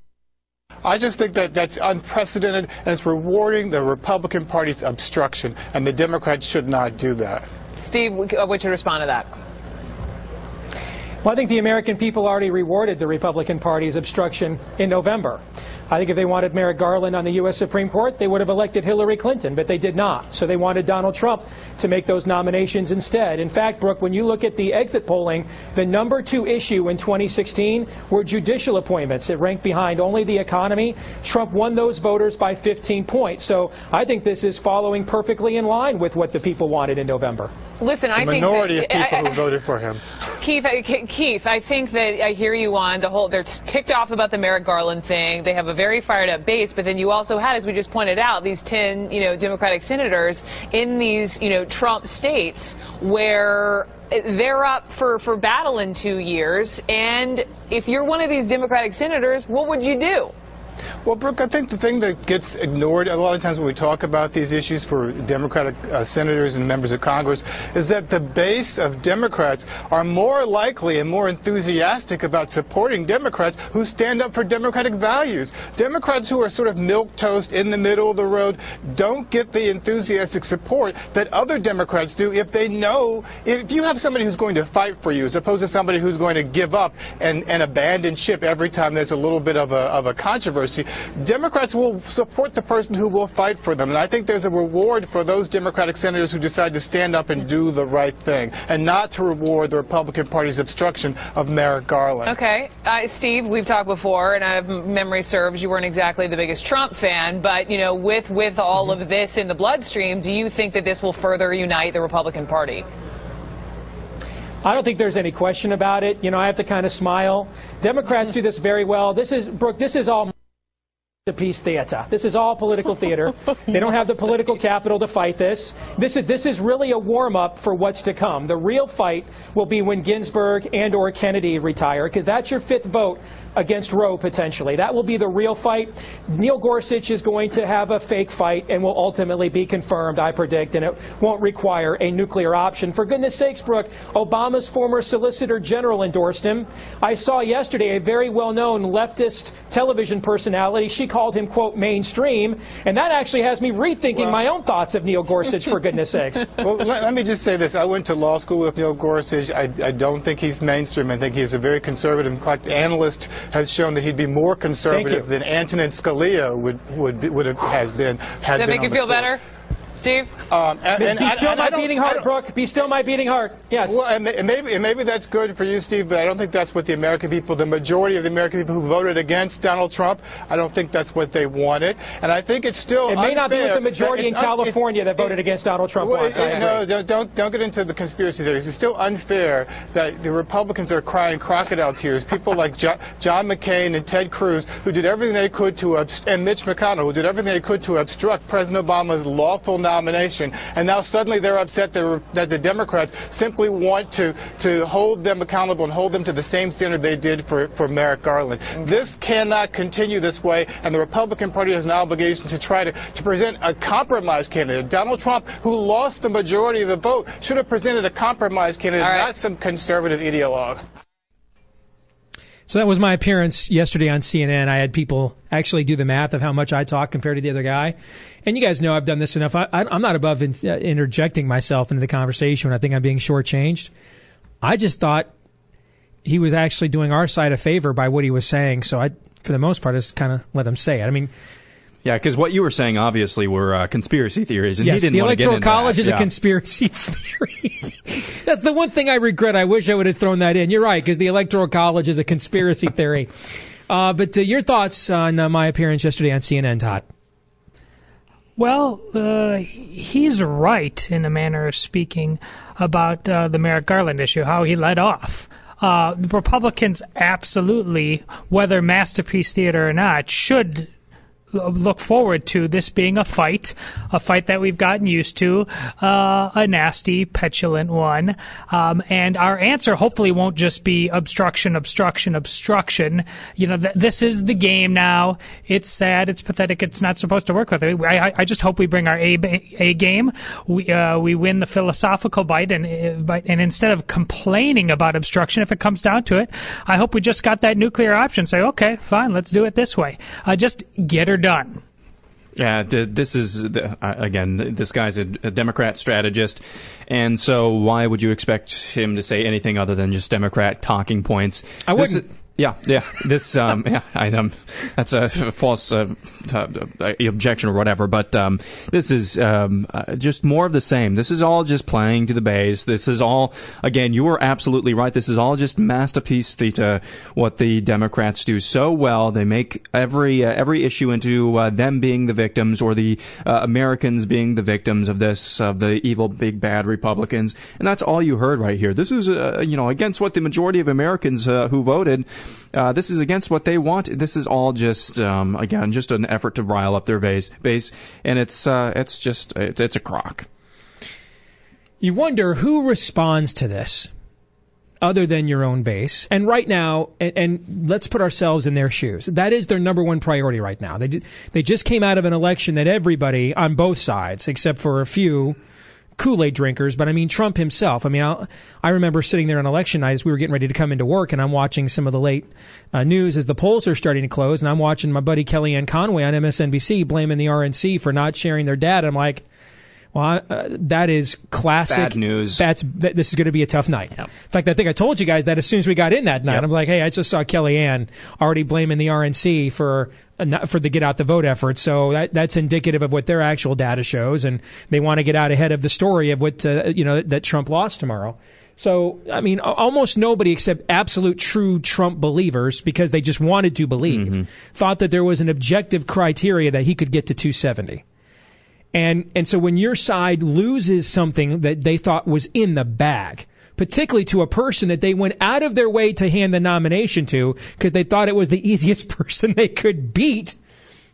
I, I just think that that's unprecedented, and it's rewarding the Republican Party's obstruction, and the Democrats should not do that. Steve, would you respond to that? Well, I think the American people already rewarded the Republican Party's obstruction in November. I think if they wanted Merrick Garland on the U S Supreme Court, they would have elected Hillary Clinton, but they did not. So they wanted Donald Trump to make those nominations instead. In fact, Brooke, when you look at the exit polling, the number two issue in twenty sixteen were judicial appointments. It ranked behind only the economy. Trump won those voters by fifteen points. So I think this is following perfectly in line with what the people wanted in November. Listen, the I minority think that, of people I, I, who voted for him. Keith, I, Keith, I think that I hear you on the whole. They're ticked off about the Merrick Garland thing. They have a very fired up base, but then you also had, as we just pointed out, these ten, you know, Democratic senators in these, you know, Trump states where they're up for, for battle in two years. And if you're one of these Democratic senators, what would you do? Well, Brooke, I think the thing that gets ignored a lot of times when we talk about these issues for Democratic uh, senators and members of Congress is that the base of Democrats are more likely and more enthusiastic about supporting Democrats who stand up for Democratic values. Democrats who are sort of milquetoast in the middle of the road don't get the enthusiastic support that other Democrats do if they know, if you have somebody who's going to fight for you as opposed to somebody who's going to give up and, and abandon ship every time there's a little bit of a, of a controversy. Democrats will support the person who will fight for them. And I think there's a reward for those Democratic senators who decide to stand up and do the right thing and not to reward the Republican Party's obstruction of Merrick Garland. Okay. Uh, Steve, we've talked before, and if memory serves, you weren't exactly the biggest Trump fan. But, you know, with, with all mm-hmm. of this in the bloodstream, do you think that this will further unite the Republican Party? I don't think there's any question about it. You know, I have to kind of smile. Democrats do this very well. This is, Brooke, this is all... the peace theater. This is all political theater. They don't have the political capital to fight this. This is this is really a warm-up for what's to come. The real fight will be when Ginsburg and or Kennedy retire, because that's your fifth vote against Roe, potentially. That will be the real fight. Neil Gorsuch is going to have a fake fight and will ultimately be confirmed, I predict, and it won't require a nuclear option. For goodness sakes, Brooke, Obama's former Solicitor General endorsed him. I saw yesterday a very well-known leftist television personality. She called called him, quote, mainstream. And that actually has me rethinking well, my own thoughts of Neil Gorsuch, for goodness sakes. Well, let, let me just say this. I went to law school with Neil Gorsuch. I, I don't think he's mainstream. I think he's a very conservative. In fact, analysts have shown that he'd be more conservative than Antonin Scalia would, would, would have has been. Had Does that been make you feel court. better? Steve? Um, and, and be still I, my I beating heart, Brooke. Be still my beating heart. Yes. Well, and, and, maybe, and maybe that's good for you, Steve, but I don't think that's what the American people, the majority of the American people who voted against Donald Trump, I don't think that's what they wanted. And I think it's still It may unfair. not be what the majority in California that voted it, against Donald Trump well, wants. It, it, no, don't, don't, don't get into the conspiracy theories. It's still unfair that the Republicans are crying crocodile tears. People like John, John McCain and Ted Cruz, who did everything they could to, and Mitch McConnell, who did everything they could to obstruct President Obama's lawful nomination, and now suddenly they're upset that the Democrats simply want to to hold them accountable and hold them to the same standard they did for, for Merrick Garland. Okay. This cannot continue this way, and the Republican Party has an obligation to try to, to present a compromise candidate. Donald Trump, who lost the majority of the vote, should have presented a compromise candidate, right. not some conservative ideologue. So that was my appearance yesterday on C N N. I had people actually do the math of how much I talk compared to the other guy. And you guys know I've done this enough. I, I, I'm not above in, uh, interjecting myself into the conversation when I think I'm being shortchanged. I just thought he was actually doing our side a favor by what he was saying. So I, for the most part, I just kind of let him say it. I mean... Yeah, because what you were saying, obviously, were uh, conspiracy theories, and yes, he didn't want to get into that. Yes, the Electoral College is yeah. a conspiracy theory. That's the one thing I regret. I wish I would have thrown that in. You're right, because the Electoral College is a conspiracy theory. Uh, but uh, your thoughts on uh, my appearance yesterday on C N N, Todd? Well, uh, he's right, in a manner of speaking, about uh, the Merrick Garland issue, how he led off. Uh, the Republicans absolutely, whether Masterpiece Theater or not, should look forward to this being a fight, a fight that we've gotten used to, uh, a nasty, petulant one. Um, and our answer hopefully won't just be obstruction, obstruction, obstruction. You know, th this is the game now. It's sad. It's pathetic. It's not supposed to work with it. I, I just hope we bring our A, a game. We, uh, we win the philosophical bite, and, and instead of complaining about obstruction, if it comes down to it, I hope we just got that nuclear option. Say, okay, fine, let's do it this way. Uh, just get her done. Yeah, this is, again, this guy's a Democrat strategist, and so why would you expect him to say anything other than just Democrat talking points? I wouldn't. This, yeah, yeah, this, um, yeah, I, um, that's a false uh, objection or whatever, but um, this is um, just more of the same. This is all just playing to the base. This is all, again, you were absolutely right. This is all just masterpiece theater, what the Democrats do so well. They make every uh, every issue into uh, them being the victims, or the uh, Americans being the victims of this, of the evil, big, bad Republicans. And that's all you heard right here. This is, uh, you know, against what the majority of Americans uh, who voted... Uh, this is against what they want. This is all just, um, again, just an effort to rile up their base, base and it's uh, it's just it's, it's a crock. You wonder who responds to this, other than your own base. And right now, and, and let's put ourselves in their shoes. That is their number one priority right now. They they just came out of an election that everybody on both sides, except for a few Kool-Aid drinkers, but I mean Trump himself. I mean, I'll, I remember sitting there on election night as we were getting ready to come into work, and I'm watching some of the late uh, news as the polls are starting to close, and I'm watching my buddy Kellyanne Conway on M S N B C blaming the R N C for not sharing their data. I'm like, well, uh, that is classic. Bad news. That's, th this is going to be a tough night. Yep. In fact, I think I told you guys that as soon as we got in that night. Yep. I'm like, hey, I just saw Kellyanne already blaming the R N C for uh, for the get-out-the-vote effort. So that, that's indicative of what their actual data shows, and they want to get out ahead of the story of what uh, you know that Trump lost tomorrow. So, I mean, almost nobody except absolute true Trump believers, because they just wanted to believe, mm-hmm. thought that there was an objective criteria that he could get to two seventy. And and so when your side loses something that they thought was in the bag, particularly to a person that they went out of their way to hand the nomination to because they thought it was the easiest person they could beat,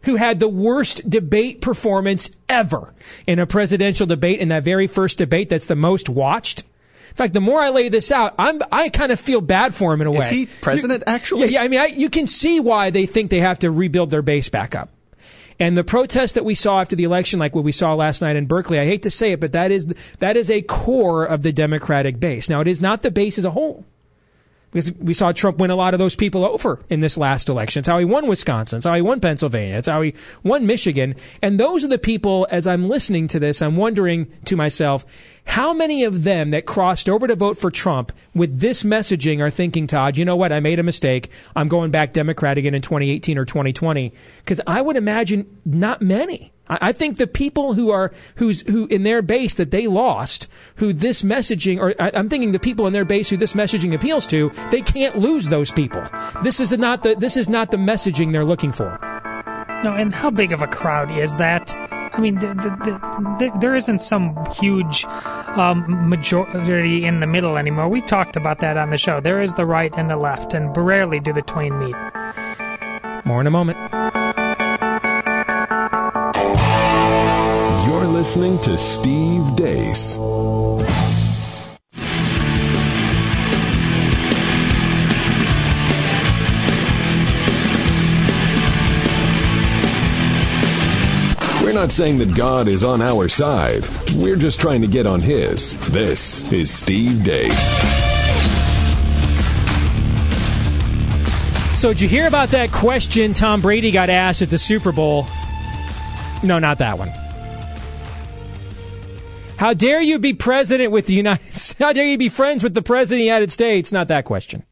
who had the worst debate performance ever in a presidential debate, in that very first debate that's the most watched. In fact, the more I lay this out, I'm, I kind of feel bad for him in a way. Is he president, you, actually? Yeah, yeah, I mean, I, you can see why they think they have to rebuild their base back up. And the protests that we saw after the election, like what we saw last night in Berkeley, I hate to say it, but that is that is a core of the Democratic base. Now, it is not the base as a whole. Because we saw Trump win a lot of those people over in this last election. It's how he won Wisconsin. It's how he won Pennsylvania. It's how he won Michigan. And those are the people, as I'm listening to this, I'm wondering to myself, how many of them that crossed over to vote for Trump with this messaging are thinking, Todd, you know what? I made a mistake. I'm going back Democrat again in twenty eighteen or twenty twenty. Because I would imagine not many. I think the people who are, who's, who in their base that they lost, who this messaging, or I'm thinking the people in their base who this messaging appeals to, they can't lose those people. This is not the, this is not the messaging they're looking for. No, and how big of a crowd is that? I mean, the, the, the, there isn't some huge um, majority in the middle anymore. We talked about that on the show. There is the right and the left, and rarely do the twain meet. More in a moment. You're listening to Steve Deace. We're not saying that God is on our side. We're just trying to get on his. This is Steve Deace. So did you hear about that question Tom Brady got asked at the Super Bowl? No, not that one. How dare you be president with the United States? How dare you be friends with the president of the United States? Not that question.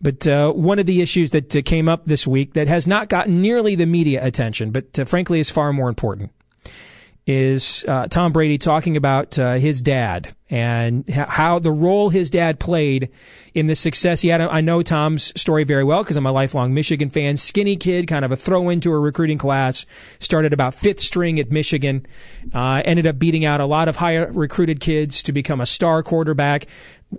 But uh, one of the issues that uh, came up this week that has not gotten nearly the media attention, but uh, frankly is far more important, is uh, Tom Brady talking about uh, his dad and how the role his dad played in the success he had. I know Tom's story very well because I'm a lifelong Michigan fan. Skinny kid, kind of a throw-in to a recruiting class. Started about fifth string at Michigan. Uh, ended up beating out a lot of higher recruited kids to become a star quarterback.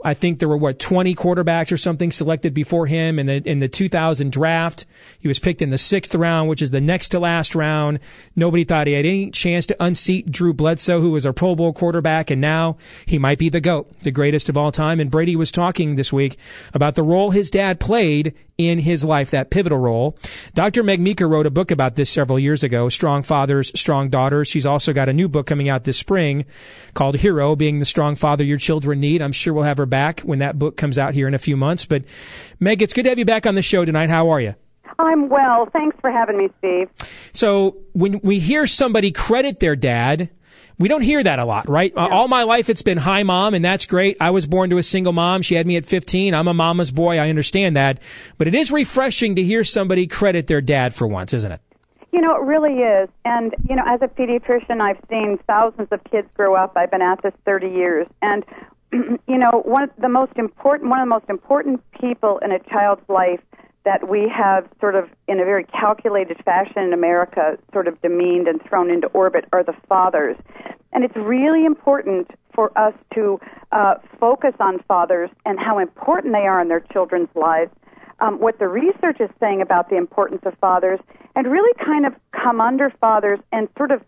I think there were, what, twenty quarterbacks or something selected before him in the in the two thousand draft. He was picked in the sixth round, which is the next to last round. Nobody thought he had any chance to unseat Drew Bledsoe, who was a Pro Bowl quarterback, and now he might be the GOAT, the greatest of all time. And Brady was talking this week about the role his dad played in his life, that pivotal role. Doctor Meg Meeker wrote a book about this several years ago, Strong Fathers, Strong Daughters. She's also got a new book coming out this spring called Hero, Being the Strong Father Your Children Need. I'm sure we'll have her back when that book comes out here in a few months. But Meg, it's good to have you back on the show tonight. How are you? I'm well. Thanks for having me, Steve. So when we hear somebody credit their dad, we don't hear that a lot, right? Yeah. All my life it's been, hi, Mom, and that's great. I was born to a single mom. She had me at fifteen. I'm a mama's boy. I understand that. But it is refreshing to hear somebody credit their dad for once, isn't it? You know, it really is. And, you know, as a pediatrician, I've seen thousands of kids grow up. I've been at this thirty years. And, you know, one of the most important, one of the most important people in a child's life that we have sort of in a very calculated fashion in America sort of demeaned and thrown into orbit are the fathers. And it's really important for us to uh, focus on fathers and how important they are in their children's lives, um, what the research is saying about the importance of fathers, and really kind of come under fathers and sort of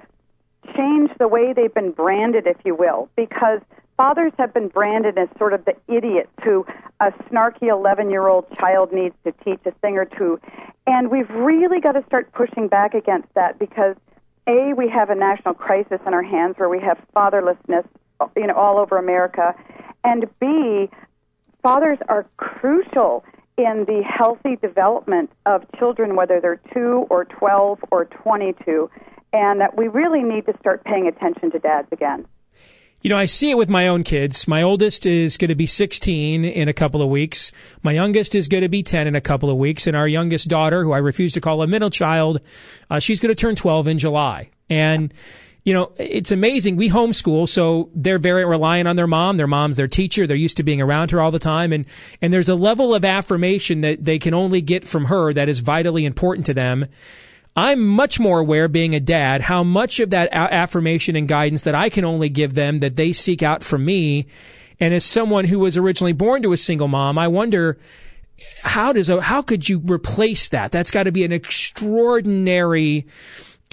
change the way they've been branded, if you will, because fathers have been branded as sort of the idiots who a snarky eleven-year-old child needs to teach a thing or two. And we've really got to start pushing back against that because, A, we have a national crisis in our hands where we have fatherlessness, you know, all over America. And, B, fathers are crucial in the healthy development of children, whether they're two or twelve or twenty-two, and that we really need to start paying attention to dads again. You know, I see it with my own kids. My oldest is going to be sixteen in a couple of weeks. My youngest is going to be ten in a couple of weeks. And our youngest daughter, who I refuse to call a middle child, uh, she's going to turn twelve in July. And, you know, it's amazing. We homeschool, so they're very reliant on their mom. Their mom's their teacher. They're used to being around her all the time. And, and there's a level of affirmation that they can only get from her that is vitally important to them. I'm much more aware, being a dad, how much of that affirmation and guidance that I can only give them that they seek out from me. And as someone who was originally born to a single mom, I wonder, how does how could you replace that? That's got to be an extraordinary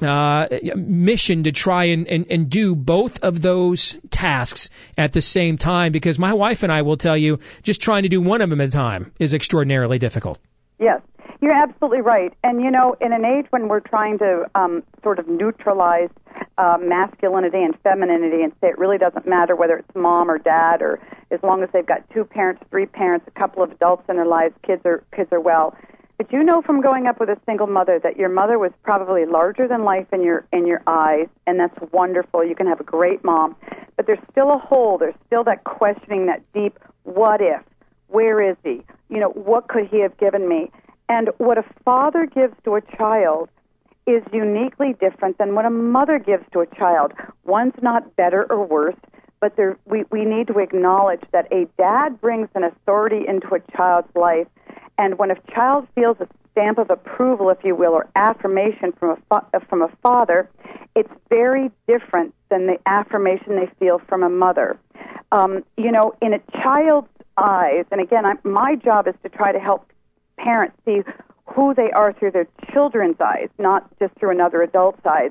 uh mission to try and, and, and do both of those tasks at the same time. Because my wife and I will tell you, just trying to do one of them at a time is extraordinarily difficult. Yes. You're absolutely right. And, you know, in an age when we're trying to um, sort of neutralize uh, masculinity and femininity and say it really doesn't matter whether it's mom or dad, or as long as they've got two parents, three parents, a couple of adults in their lives, kids are, kids are well. But you know from growing up with a single mother that your mother was probably larger than life in your in your eyes, and that's wonderful. You can have a great mom. But there's still a hole. There's still that questioning, that deep, what if? Where is he? You know, what could he have given me? And what a father gives to a child is uniquely different than what a mother gives to a child. One's not better or worse, but there, we, we need to acknowledge that a dad brings an authority into a child's life. And when a child feels a stamp of approval, if you will, or affirmation from a fa- from a father, it's very different than the affirmation they feel from a mother. Um, you know, in a child's eyes, and again, I, my job is to try to help parents see who they are through their children's eyes, not just through another adult's eyes.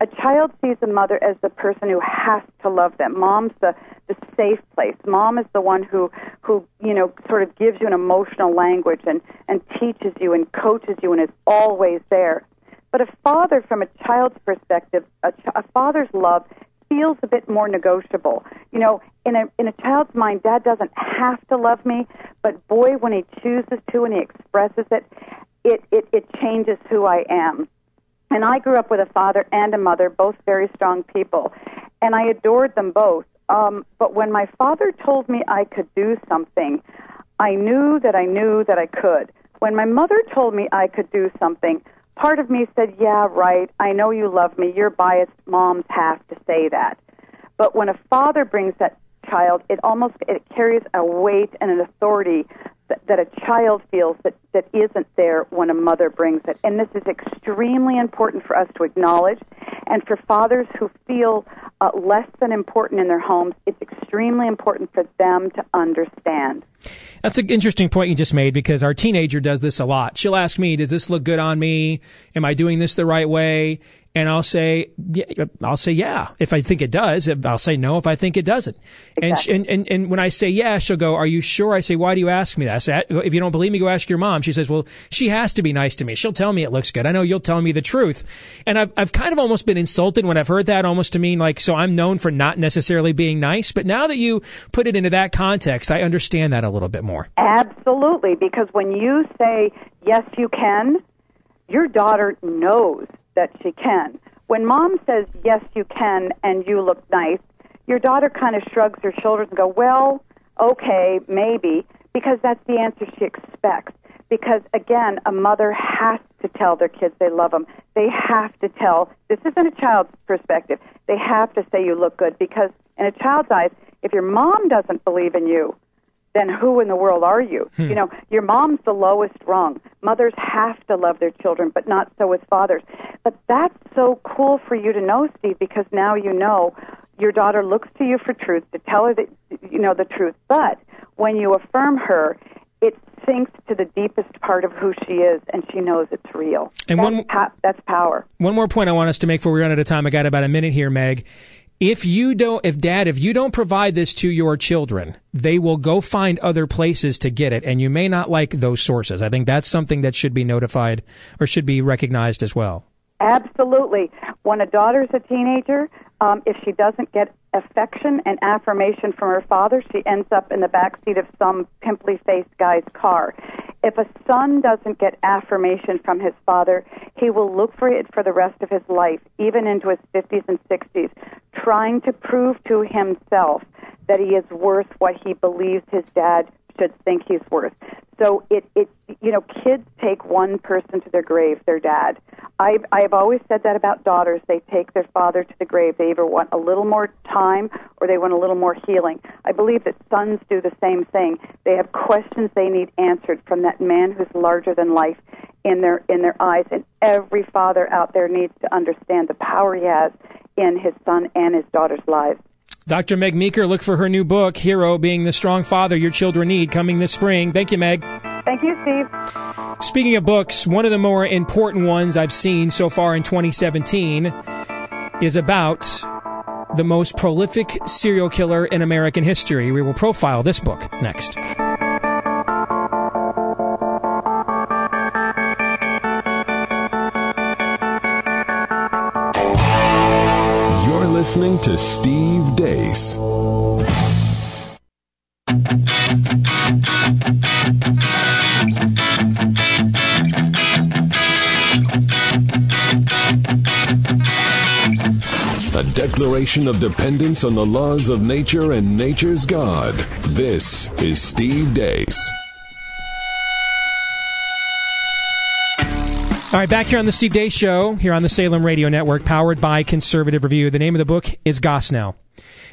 A child sees a mother as the person who has to love them. Mom's the, the safe place. Mom is the one who, who, you know, sort of gives you an emotional language and, and teaches you and coaches you and is always there. But a father, from a child's perspective, a, ch- a father's love feels a bit more negotiable. You know, in a in a child's mind, dad doesn't have to love me, but boy, when he chooses to and he expresses it, it, it, it changes who I am. And I grew up with a father and a mother, both very strong people, and I adored them both. Um, but when my father told me I could do something, I knew that I knew that I could. When my mother told me I could do something, part of me said, yeah, right, I know you love me, you're biased, moms have to say that. But when a father brings that child, it almost it carries a weight and an authority that, that a child feels that, that isn't there when a mother brings it. And this is extremely important for us to acknowledge. And for fathers who feel uh, less than important in their homes, it's extremely important for them to understand. That's an interesting point you just made, because our teenager does this a lot. She'll ask me, does this look good on me? Am I doing this the right way? And I'll say, I'll say, yeah, if I think it does. I'll say no if I think it doesn't. Exactly. And, she, and, and and when I say yeah, she'll go, are you sure? I say, why do you ask me that? I say, if you don't believe me, go ask your mom. She says, well, she has to be nice to me. She'll tell me it looks good. I know you'll tell me the truth. And I've, I've kind of almost been insulted when I've heard that, almost to mean like, so I'm known for not necessarily being nice. But now that you put it into that context, I understand that a little bit more. Absolutely. Because when you say, yes, you can, your daughter knows that she can. When mom says, yes, you can, and you look nice, your daughter kind of shrugs her shoulders and go, well, okay, maybe, because that's the answer she expects. Because, again, a mother has to tell their kids they love them. They have to tell, this isn't a child's perspective, they have to say you look good, because in a child's eyes, if your mom doesn't believe in you, then who in the world are you? Hmm. You know, your mom's the lowest rung. Mothers have to love their children, but not so with fathers. But that's so cool for you to know, Steve, because now you know your daughter looks to you for truth, to tell her that, you know, the truth. But when you affirm her, it sinks to the deepest part of who she is, and she knows it's real. And that's, one, po- that's power. One more point I want us to make before we run out of time. I got about a minute here, Meg. If you don't, if dad, if you don't provide this to your children, they will go find other places to get it, and you may not like those sources. I think that's something that should be notified or should be recognized as well. Absolutely. When a daughter's a teenager, um, if she doesn't get affection and affirmation from her father, she ends up in the backseat of some pimply-faced guy's car. If a son doesn't get affirmation from his father, he will look for it for the rest of his life, even into his fifties and sixties, trying to prove to himself that he is worth what he believes his dad should think he's worth. So it, it, you know, kids take one person to their grave, their dad. I've, I've always said that about daughters. They take their father to the grave. They either want a little more time or they want a little more healing. I believe that sons do the same thing. They have questions they need answered from that man who's larger than life in their, in their eyes. And every father out there needs to understand the power he has in his son and his daughter's lives. Doctor Meg Meeker, look for her new book, Hero, Being the Strong Father Your Children Need, coming this spring. Thank you, Meg. Thank you, Steve. Speaking of books, one of the more important ones I've seen so far in twenty seventeen is about the most prolific serial killer in American history. We will profile this book next. listening to Steve Deace. A declaration of dependence on the laws of nature and nature's God. This is Steve Deace. All right, back here on the Steve Deace Show, here on the Salem Radio Network, powered by Conservative Review. The name of the book is Gosnell,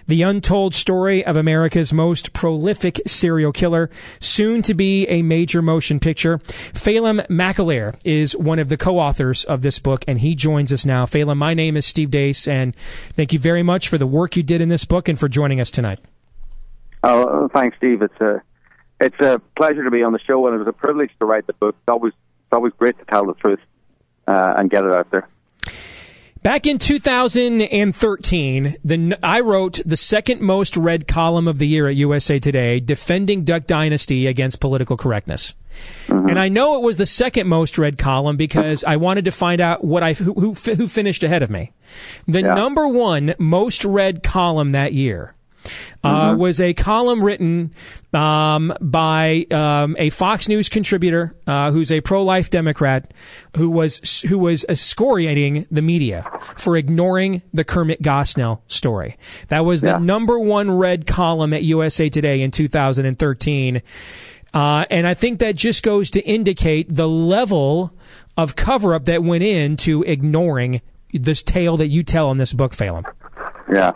The Untold Story of America's Most Prolific Serial Killer, soon to be a major motion picture. Phelim McAleer is one of the co-authors of this book, and he joins us now. Phelim, my name is Steve Deace, and thank you very much for the work you did in this book and for joining us tonight. Oh, thanks, Steve. It's a, it's a pleasure to be on the show, and it was a privilege to write the book. It's always, it's always great to tell the truth. Uh, and get it out there. Back in two thousand thirteen, the, I wrote the second most read column of the year at U S A Today, defending Duck Dynasty against political correctness. Mm-hmm. And I know it was the second most read column because I wanted to find out what I who, who, who finished ahead of me. The yeah. number one most read column that year Uh, mm-hmm. was a column written um, by um, a Fox News contributor uh, who's a pro-life Democrat who was who was excoriating the media for ignoring the Kermit Gosnell story. That was the yeah. number one read column at U S A Today in two thousand thirteen. Uh, and I think that just goes to indicate the level of cover-up that went into ignoring this tale that you tell in this book, Phelim. Yeah.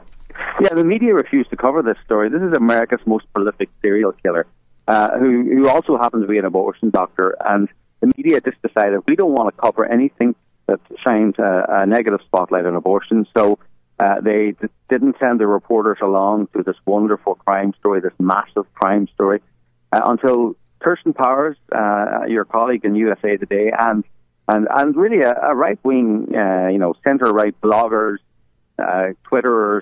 Yeah, the media refused to cover this story. This is America's most prolific serial killer, uh, who, who also happens to be an abortion doctor. And the media just decided we don't want to cover anything that shines a, a negative spotlight on abortion. So uh, they d- didn't send their reporters along to this wonderful crime story, this massive crime story, uh, until Kirsten Powers, uh, your colleague in U S A Today, and and and really a, a right-wing, uh, you know, center-right bloggers, uh, Twitterers.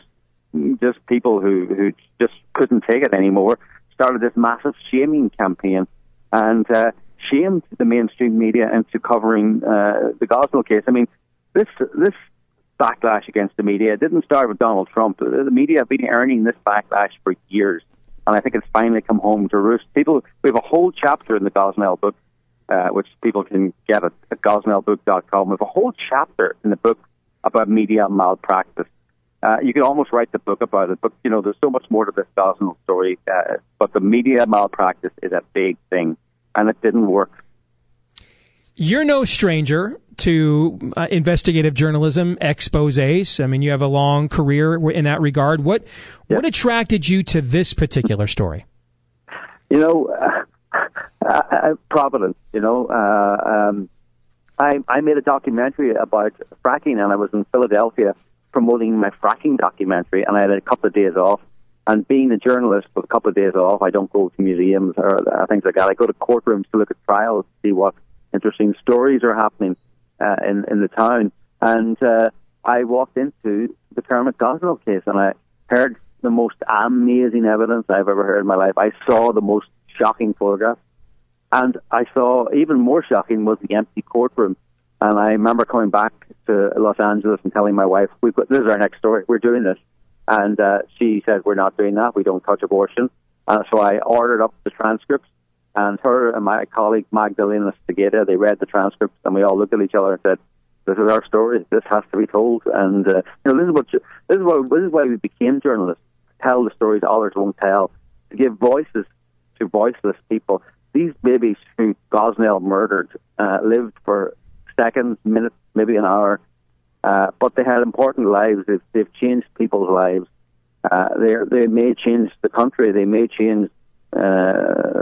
Just people who, who just couldn't take it anymore, started this massive shaming campaign and uh, shamed the mainstream media into covering uh, the Gosnell case. I mean, this this backlash against the media didn't start with Donald Trump. The media have been earning this backlash for years, and I think it's finally come home to roost. People, we have a whole chapter in the Gosnell book, uh, which people can get at, at gosnell book dot com. We have a whole chapter in the book about media malpractice. Uh, you can almost write the book about it, but, you know, there's so much more to this Gosnell story. Uh, but the media malpractice is a big thing, and it didn't work. You're no stranger to uh, investigative journalism, exposés. I mean, you have a long career in that regard. What yeah. what attracted you to this particular story? You know, uh, uh, Providence, you know. Uh, um, I, I made a documentary about fracking, and I was in Philadelphia promoting my fracking documentary, and I had a couple of days off. And being a journalist with a couple of days off, I don't go to museums or things like that. I go to courtrooms to look at trials, see what interesting stories are happening uh, in, in the town. And uh, I walked into the Kermit Gosnell case, and I heard the most amazing evidence I've ever heard in my life. I saw the most shocking photographs, and I saw even more shocking was the empty courtroom. And I remember coming back to Los Angeles and telling my wife, We've got, this is our next story, we're doing this. And uh, she said, we're not doing that, we don't touch abortion. Uh, so I ordered up the transcripts, and her and my colleague Magdalena Stegeta, they read the transcripts, and we all looked at each other and said, this is our story, this has to be told. And uh, you know, this is what this is what this is why we became journalists, to tell the stories others won't tell, to give voices to voiceless people. These babies who Gosnell murdered uh, lived for seconds, minutes, maybe an hour, uh, but they had important lives. They've, they've changed people's lives. Uh, they they may change the country. They may change uh,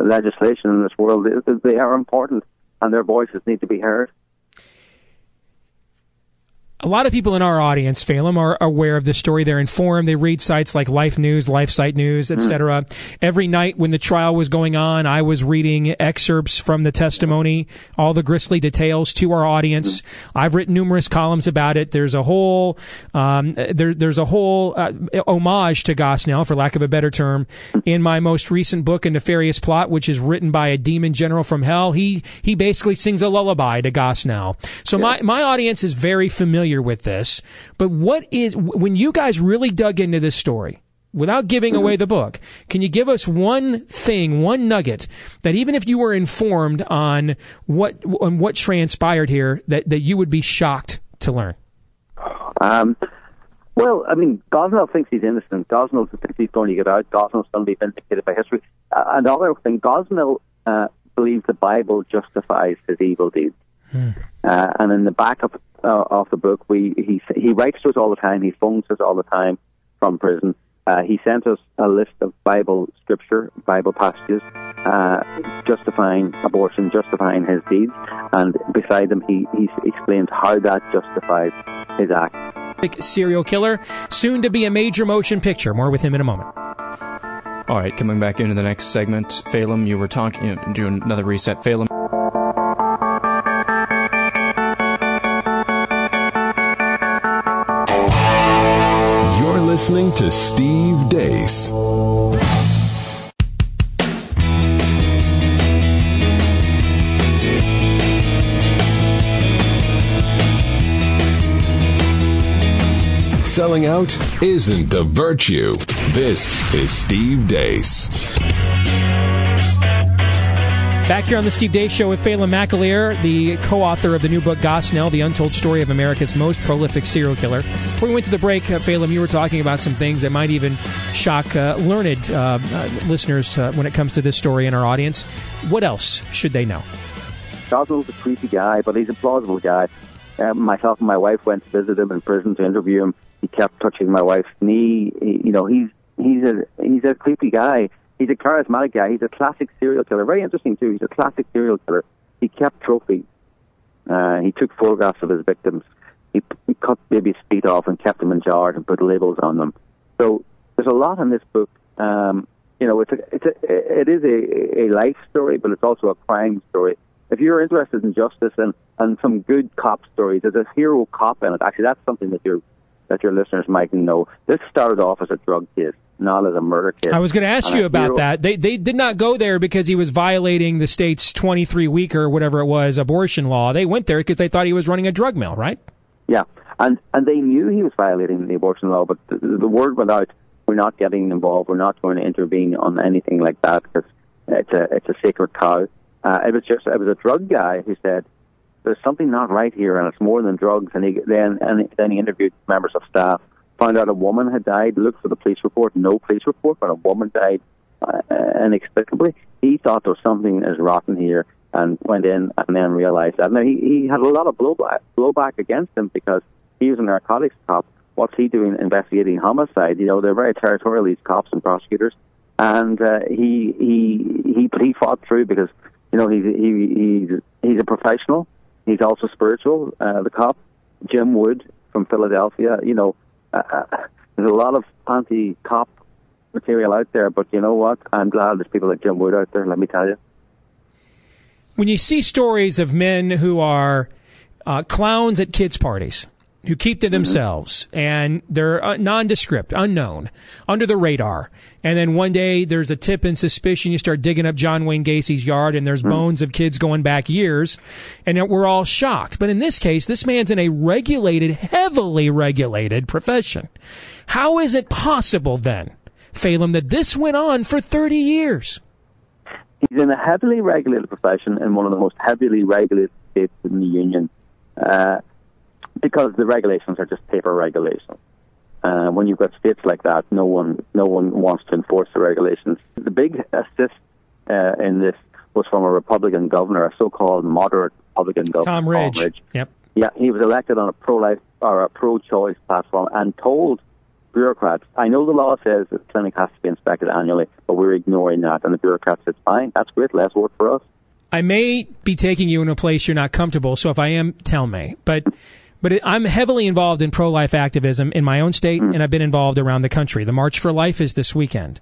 legislation in this world. They, they are important, and their voices need to be heard. A lot of people in our audience, Phelim, are aware of this story. They're informed. They read sites like Life News, LifeSite News, et cetera. Mm. Every night when the trial was going on, I was reading excerpts from the testimony, all the grisly details to our audience. Mm. I've written numerous columns about it. There's a whole, um, there, there's a whole uh, homage to Gosnell, for lack of a better term, in my most recent book, A Nefarious Plot, which is written by a demon general from hell. He he basically sings a lullaby to Gosnell. So yeah. my my audience is very familiar familiar with this, but what is, when you guys really dug into this story, without giving away the book, can you give us one thing, one nugget, that even if you were informed on what on what transpired here, that, that you would be shocked to learn? Um, well, I mean, Gosnell thinks he's innocent. Gosnell thinks he's going to get out. Gosnell's going to be vindicated by history. Uh, another thing, Gosnell uh, believes the Bible justifies his evil deeds. Hmm. Uh, and in the back of, uh, of the book, we he, he writes to us all the time. He phones us all the time from prison. Uh, he sent us a list of Bible scripture, Bible passages, uh, justifying abortion, justifying his deeds, and beside them he, he explains how that justifies his act. Serial killer, soon to be a major motion picture. More with him in a moment. All right, coming back into the next segment, Phelim, you were talking, doing another reset, Phelim. Listening to Steve Deace. Selling out isn't a virtue. This is Steve Deace. Back here on the Steve Deace Show with Phelim McAleer, the co-author of the new book, Gosnell, The Untold Story of America's Most Prolific Serial Killer. Before we went to the break, uh, Phelim, you were talking about some things that might even shock uh, learned uh, uh, listeners uh, when it comes to this story in our audience. What else should they know? Gosnell's a creepy guy, but he's a plausible guy. Um, myself and my wife went to visit him in prison to interview him. He kept touching my wife's knee. He, you know, he's he's a he's a creepy guy. He's a charismatic guy. He's a classic serial killer. Very interesting, too. He's a classic serial killer. He kept trophies. Uh, he took photographs of his victims. He, he cut babies' feet off and kept them in jars and put labels on them. So there's a lot in this book. Um, you know, it's a, it's a, it is a, a life story, but it's also a crime story. If you're interested in justice and, and some good cop stories, there's a hero cop in it. Actually, that's something that you're... that your listeners might know. This started off as a drug case, not as a murder case. I was going to ask and you about hero. that. They they did not go there because he was violating the state's twenty-three week or whatever it was abortion law. They went there because they thought he was running a drug mill, right? Yeah, and and they knew he was violating the abortion law, but the, the word went out, we're not getting involved, we're not going to intervene on anything like that because it's a, it's a sacred cow. Uh, it was just, it was a drug guy who said, there's something not right here, and it's more than drugs. And he, then and then he interviewed members of staff, found out a woman had died, looked for the police report, no police report, but a woman died uh, inexplicably. He thought there was something is rotten here and went in and then realized that. Now, he, he had a lot of blowback, blowback against him because he was a narcotics cop. What's he doing investigating homicide? You know, they're very territorial, these cops and prosecutors. And uh, he, he he he fought through because, you know, he, he, he he's a professional. He's also spiritual. Uh, the cop, Jim Wood from Philadelphia. You know, uh, there's a lot of anti-cop material out there, but you know what? I'm glad there's people like Jim Wood out there, let me tell you. When you see stories of men who are uh, clowns at kids' parties, who keep to themselves, mm-hmm. and they're uh, nondescript, unknown, under the radar. And then one day there's a tip and suspicion. You start digging up John Wayne Gacy's yard, and there's mm-hmm. bones of kids going back years, and we're all shocked. But in this case, this man's in a regulated, heavily regulated profession. How is it possible then, Phelim, that this went on for thirty years? He's in a heavily regulated profession in one of the most heavily regulated states in the Union. Uh, Because the regulations are just paper regulations. Uh, when you've got states like that, no one, no one wants to enforce the regulations. The big assist uh, in this was from a Republican governor, a so-called moderate Republican governor, Tom Ridge. Tom Ridge. Yep. Yeah, he was elected on a pro-life or a pro-choice platform and told bureaucrats, "I know the law says that the clinic has to be inspected annually, but we're ignoring that." And the bureaucrats said, "Fine, that's great. Let's vote for us." I may be taking you in a place you're not comfortable, so if I am, tell me. But. But I'm heavily involved in pro-life activism in my own state, and I've been involved around the country. The March for Life is this weekend.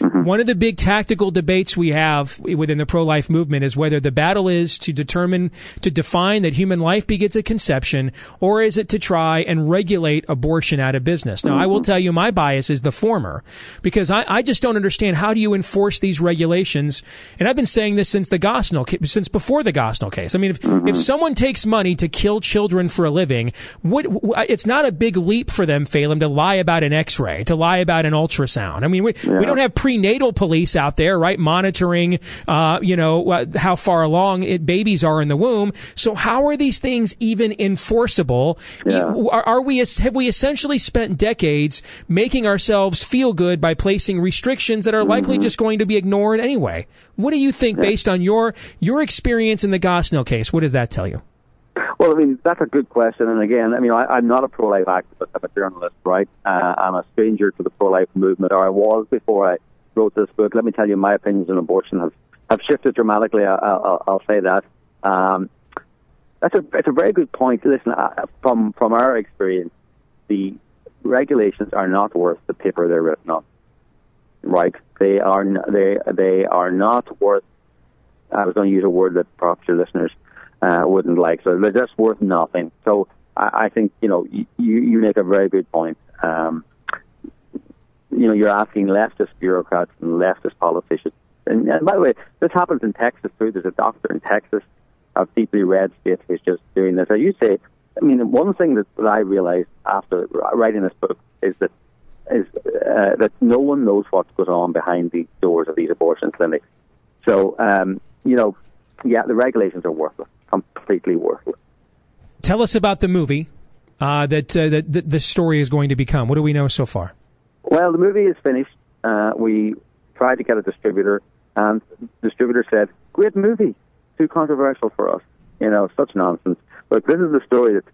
Mm-hmm. One of the big tactical debates we have within the pro-life movement is whether the battle is to determine, to define that human life begets at conception, or is it to try and regulate abortion out of business. Now, mm-hmm. I will tell you my bias is the former, because I, I just don't understand, how do you enforce these regulations? And I've been saying this since the Gosnell, since before the Gosnell case. I mean, if, mm-hmm. if someone takes money to kill children for a living, what, it's not a big leap for them, Phelan, to lie about an x-ray, to lie about an ultrasound. I mean, we, yeah. we don't have pre- prenatal police out there, right, monitoring, uh, you know, uh, how far along it, babies are in the womb. So how are these things even enforceable? Yeah. Are, are we, have we essentially spent decades making ourselves feel good by placing restrictions that are mm-hmm. likely just going to be ignored anyway? What do you think, yeah. based on your your experience in the Gosnell case? What does that tell you? Well, I mean, that's a good question. And again, I mean, I, I'm not a pro-life activist. I'm a journalist, right? Uh, I'm a stranger to the pro-life movement, or I was before I wrote this book. Let me tell you, my opinions on abortion have, have shifted dramatically. I, I, I'll say that. Um, that's a it's a very good point. Listen, uh, from from our experience, the regulations are not worth the paper they're written on. Right? They are they they are not worth. I was going to use a word that perhaps your listeners uh, wouldn't like. So they're just worth nothing. So I, I think you know you you make a very good point. Um, You know, you're asking leftist bureaucrats and leftist politicians. And, and by the way, this happens in Texas, too. There's a doctor in Texas, a deeply read state, who's just doing this. As you say, I mean, one thing that, that I realized after writing this book is that is uh, that no one knows what goes on behind the doors of these abortion clinics. So, um, you know, yeah, the regulations are worthless, completely worthless. Tell us about the movie uh, that, uh, that that this story is going to become. What do we know so far? Well, the movie is finished. Uh, we tried to get a distributor, and the distributor said, "Great movie, too controversial for us." You know, such nonsense. But this is the story that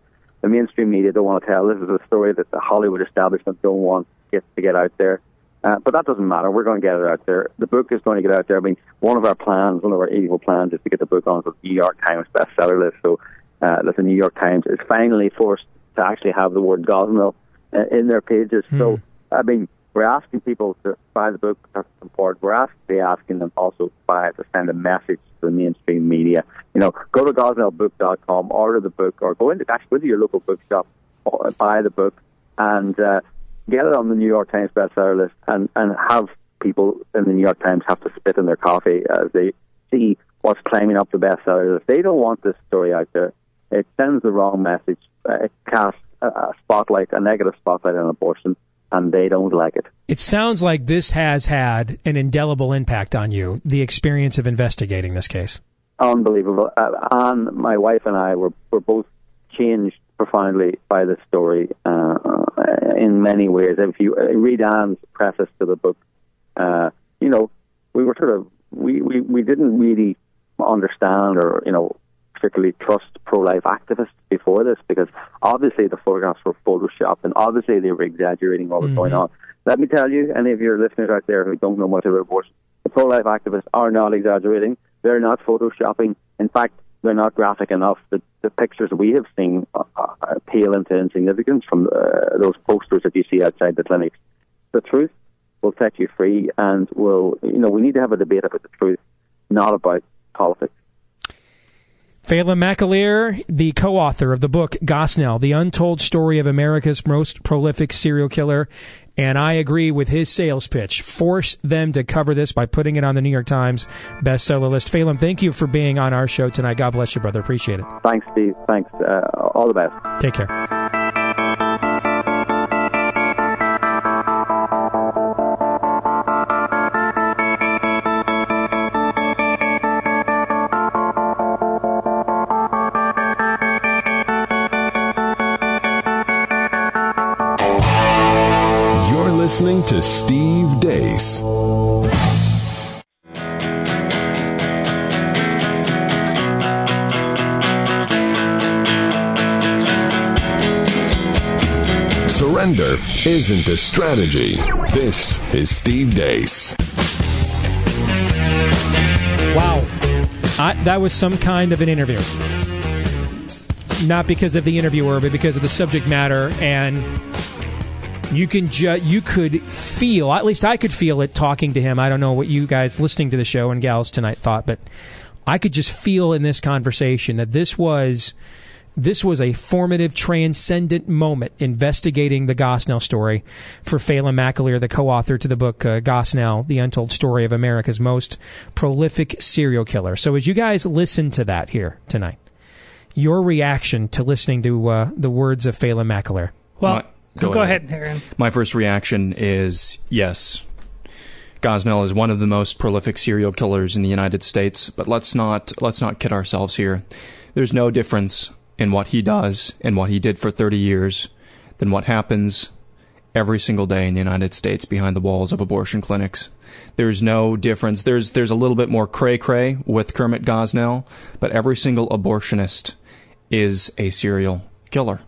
the mainstream media don't want to tell. This is the story that the Hollywood establishment don't want to get, to get out there. Uh, but that doesn't matter. We're going to get it out there. The book is going to get out there. I mean, one of our plans, one of our evil plans, is to get the book onto the New York Times bestseller list. So uh, that the New York Times is finally forced to actually have the word Gosnell uh, in their pages. Hmm. So. I mean, we're asking people to buy the book, to support. We're actually asking them also to buy it, to send a message to the mainstream media. You know, go to Gosnell book dot com, order the book, or go into actually go to your local bookshop, or buy the book, and uh, get it on the New York Times bestseller list, and, and have people in the New York Times have to spit in their coffee as they see what's climbing up the bestseller list. They don't want this story out there. It sends the wrong message. It casts a spotlight, a negative spotlight on abortion. And they don't like it. It sounds like this has had an indelible impact on you, the experience of investigating this case. Unbelievable. Uh, and my wife and I were, were both changed profoundly by this story uh, in many ways. If you read Anne's preface to the book, uh, you know, we were sort of, we, we, we didn't really understand or, you know, particularly trust pro-life activists before this, because obviously the photographs were photoshopped and obviously they were exaggerating what was mm-hmm. going on. Let me tell you, any of your listeners out there who don't know much about abortion, the pro-life activists are not exaggerating. They're not photoshopping. In fact, they're not graphic enough. The, the pictures we have seen uh, uh, pale into insignificance from uh, those posters that you see outside the clinics. The truth will set you free, and will, you know, we need to have a debate about the truth, not about politics. Phelan McAleer, the co-author of the book Gosnell, The Untold Story of America's Most Prolific Serial Killer. And I agree with his sales pitch. Force them to cover this by putting it on the New York Times bestseller list. Phelan, thank you for being on our show tonight. God bless you, brother. Appreciate it. Thanks, Steve. Thanks. Uh, all the best. Take care. Listening to Steve Deace. Surrender isn't a strategy. This is Steve Deace. Wow. I, that was some kind of an interview. Not because of the interviewer, but because of the subject matter and You can ju- you could feel, at least I could feel it talking to him. I don't know what you guys listening to the show and gals tonight thought, but I could just feel in this conversation that this was this was a formative, transcendent moment investigating the Gosnell story for Phelan McAleer, the co-author to the book uh, Gosnell, The Untold Story of America's Most Prolific Serial Killer. So as you guys listen to that here tonight, your reaction to listening to uh, the words of Phelan McAleer. Well, My, go, go ahead, Aaron. My first reaction is yes. Gosnell is one of the most prolific serial killers in the United States, but let's not let's not kid ourselves here. There's no difference in what he does and what he did for thirty years than what happens every single day in the United States behind the walls of abortion clinics. There's no difference. There's there's a little bit more cray-cray with Kermit Gosnell, but every single abortionist is a serial killer.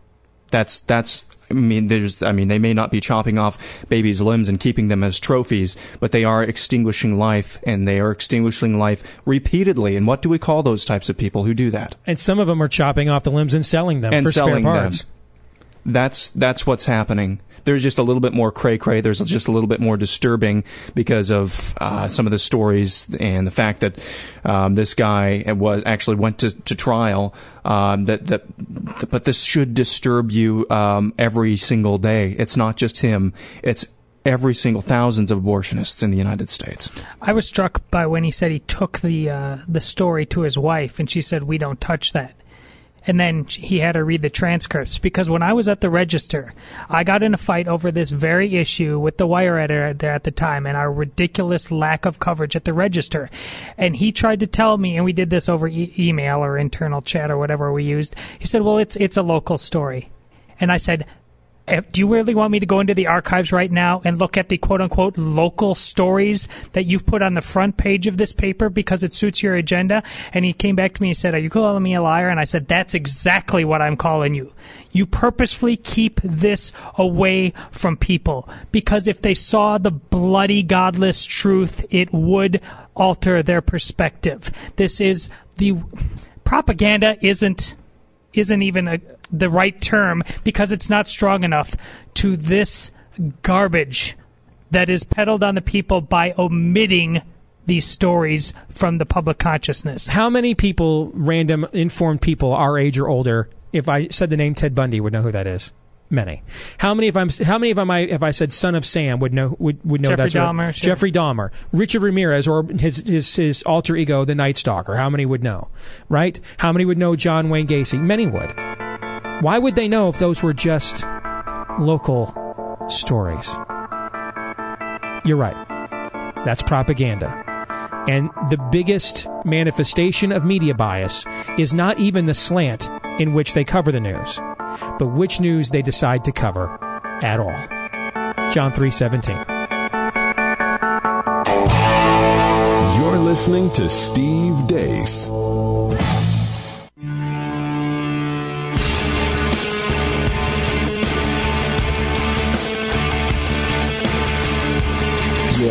That's that's I mean there's I mean they may not be chopping off babies' limbs and keeping them as trophies, but they are extinguishing life, and they are extinguishing life repeatedly. And what do we call those types of people who do that? And some of them are chopping off the limbs and selling them and for selling spare parts. Them. That's that's what's happening. There's just a little bit more cray-cray. There's just a little bit more disturbing because of uh, some of the stories and the fact that um, this guy was actually went to, to trial. Um, that that, but this should disturb you um, every single day. It's not just him. It's every single thousands of abortionists in the United States. I was struck by when he said he took the uh, the story to his wife, and she said, "We don't touch that." And then he had her read the transcripts, because when I was at the register, I got in a fight over this very issue with the wire editor at the time and our ridiculous lack of coverage at the register. And he tried to tell me, and we did this over e- email or internal chat or whatever we used. He said, well, it's it's a local story. And I said, do you really want me to go into the archives right now and look at the quote-unquote local stories that you've put on the front page of this paper because it suits your agenda? And he came back to me and said, are you calling me a liar? And I said, that's exactly what I'm calling you. You purposefully keep this away from people, because if they saw the bloody, godless truth, it would alter their perspective. This is the propaganda isn't isn't even a, the right term, because it's not strong enough to this garbage that is peddled on the people by omitting these stories from the public consciousness. How many people, random, informed people our age or older, if I said the name Ted Bundy, would know who that is? Many. How many if I'm how many if I if I said Son of Sam would know would, would know Jeffrey that's Dahmer, sure. Jeffrey Dahmer, Richard Ramirez, or his, his his alter ego, the Night Stalker. How many would know, right? How many would know John Wayne Gacy? Many would. Why would they know if those were just local stories? You're right. That's propaganda. And the biggest manifestation of media bias is not even the slant in which they cover the news, but which news they decide to cover at all. John three seventeen. You're listening to Steve Deace. You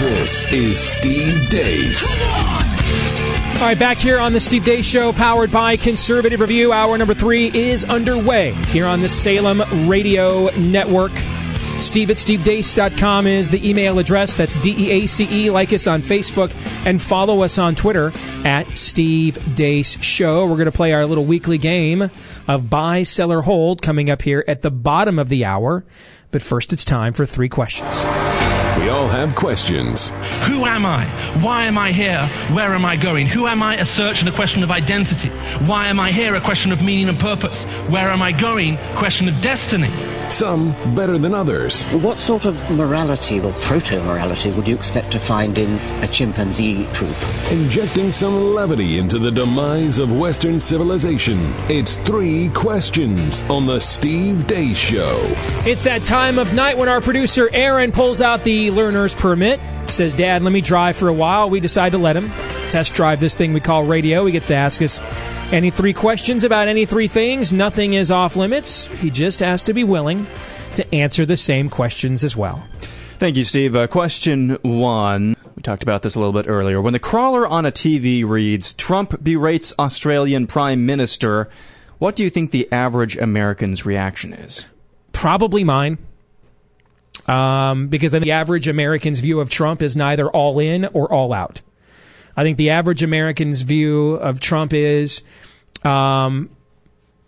This is Steve Deace. Come on! All right, back here on the Steve Deace Show, powered by Conservative Review. Hour number three is underway here on the Salem Radio Network. Steve at Steve Deace dot com is the email address. That's D E A C E. Like us on Facebook and follow us on Twitter at Steve Deace Show. We're going to play our little weekly game of buy, sell, or hold coming up here at the bottom of the hour. But first, it's time for three questions. We all have questions. Who am I? Why am I here? Where am I going? Who am I? A search and a question of identity. Why am I here? A question of meaning and purpose. Where am I going? Question of destiny. Some better than others. What sort of morality or proto-morality would you expect to find in a chimpanzee troop? Injecting some levity into the demise of Western civilization. It's three questions on the Steve Deace Show. It's that time of night when our producer Aaron pulls out the learn learner's permit. Says, Dad, let me drive for a while. We decide to let him test drive this thing we call radio. He gets to ask us any three questions about any three things. Nothing is off limits. He just has to be willing to answer the same questions as well. Thank you, Steve. Uh, question one. We talked about this a little bit earlier. When the crawler on a T V reads, Trump berates Australian Prime Minister, what do you think the average American's reaction is? Probably mine. Um, because I think the average American's view of Trump is neither all in or all out. I think the average American's view of Trump is, um,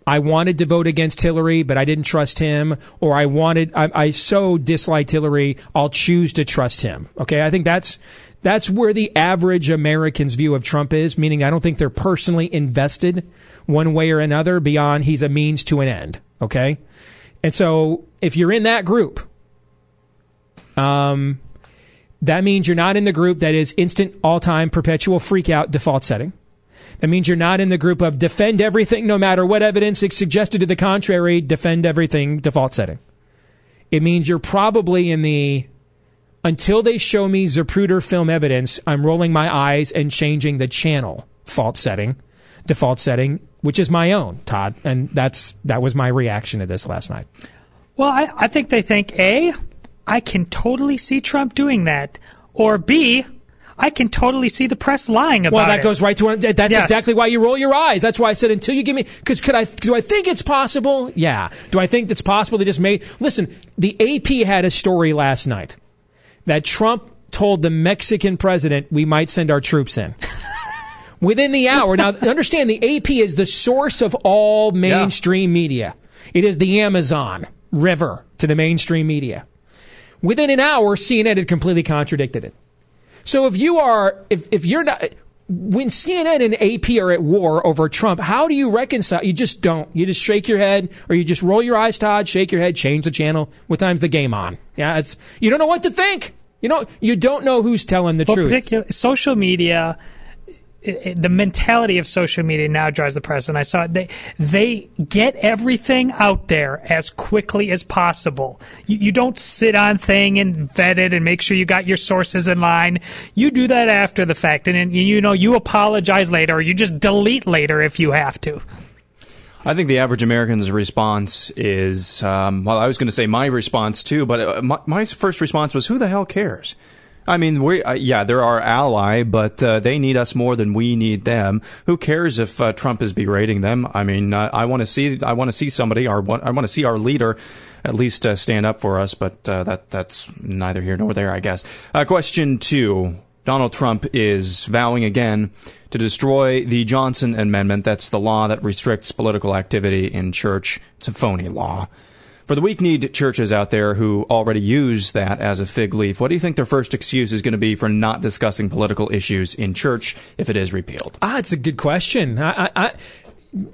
I wanted to vote against Hillary, but I didn't trust him, or I wanted, I, I so disliked Hillary, I'll choose to trust him. Okay, I think that's that's where the average American's view of Trump is, meaning I don't think they're personally invested one way or another beyond he's a means to an end. Okay, and so if you're in that group, um, that means you're not in the group that is instant, all-time, perpetual freakout default setting. That means you're not in the group of defend everything, no matter what evidence is suggested to the contrary, defend everything default setting. It means you're probably in the, until they show me Zapruder film evidence, I'm rolling my eyes and changing the channel fault setting, default setting, which is my own, Todd. And that's that was my reaction to this last night. Well, I, I think they think, A, I can totally see Trump doing that, or B, I can totally see the press lying about it. Well, that it. goes right to one. That's yes. exactly why you roll your eyes. That's why I said until you give me, because could I? Do I think it's possible? Yeah. Do I think it's possible they just made? Listen, the A P had a story last night that Trump told the Mexican president we might send our troops in within the hour. Now, understand the A P is the source of all mainstream yeah. media. It is the Amazon River to the mainstream media. Within an hour, C N N had completely contradicted it. So if you are, if, if you're not, when C N N and A P are at war over Trump, how do you reconcile? You just don't. You just shake your head, or you just roll your eyes, Todd, shake your head, change the channel. What time's the game on? Yeah, it's, you don't know what to think. You know, you don't know who's telling the well, truth. Particularly social media, it, it, the mentality of social media now drives the press. And I saw it. They, they get everything out there as quickly as possible. You, you don't sit on thing and vet it and make sure you got your sources in line. You do that after the fact. And, and you know, you apologize later, or you just delete later if you have to. I think the average American's response is, um, well, I was going to say my response too, but my, my first response was, who the hell cares? I mean, we uh, yeah, they're our ally, but uh, they need us more than we need them. Who cares if uh, Trump is berating them? I mean, uh, I want to see, I want to see somebody, or I want to see our leader at least uh, stand up for us. But uh, that that's neither here nor there, I guess. Uh, question two: Donald Trump is vowing again to destroy the Johnson Amendment. That's the law that restricts political activity in church. It's a phony law. For the weak-kneed churches out there who already use that as a fig leaf, what do you think their first excuse is going to be for not discussing political issues in church if it is repealed? Ah, it's a good question. I, I,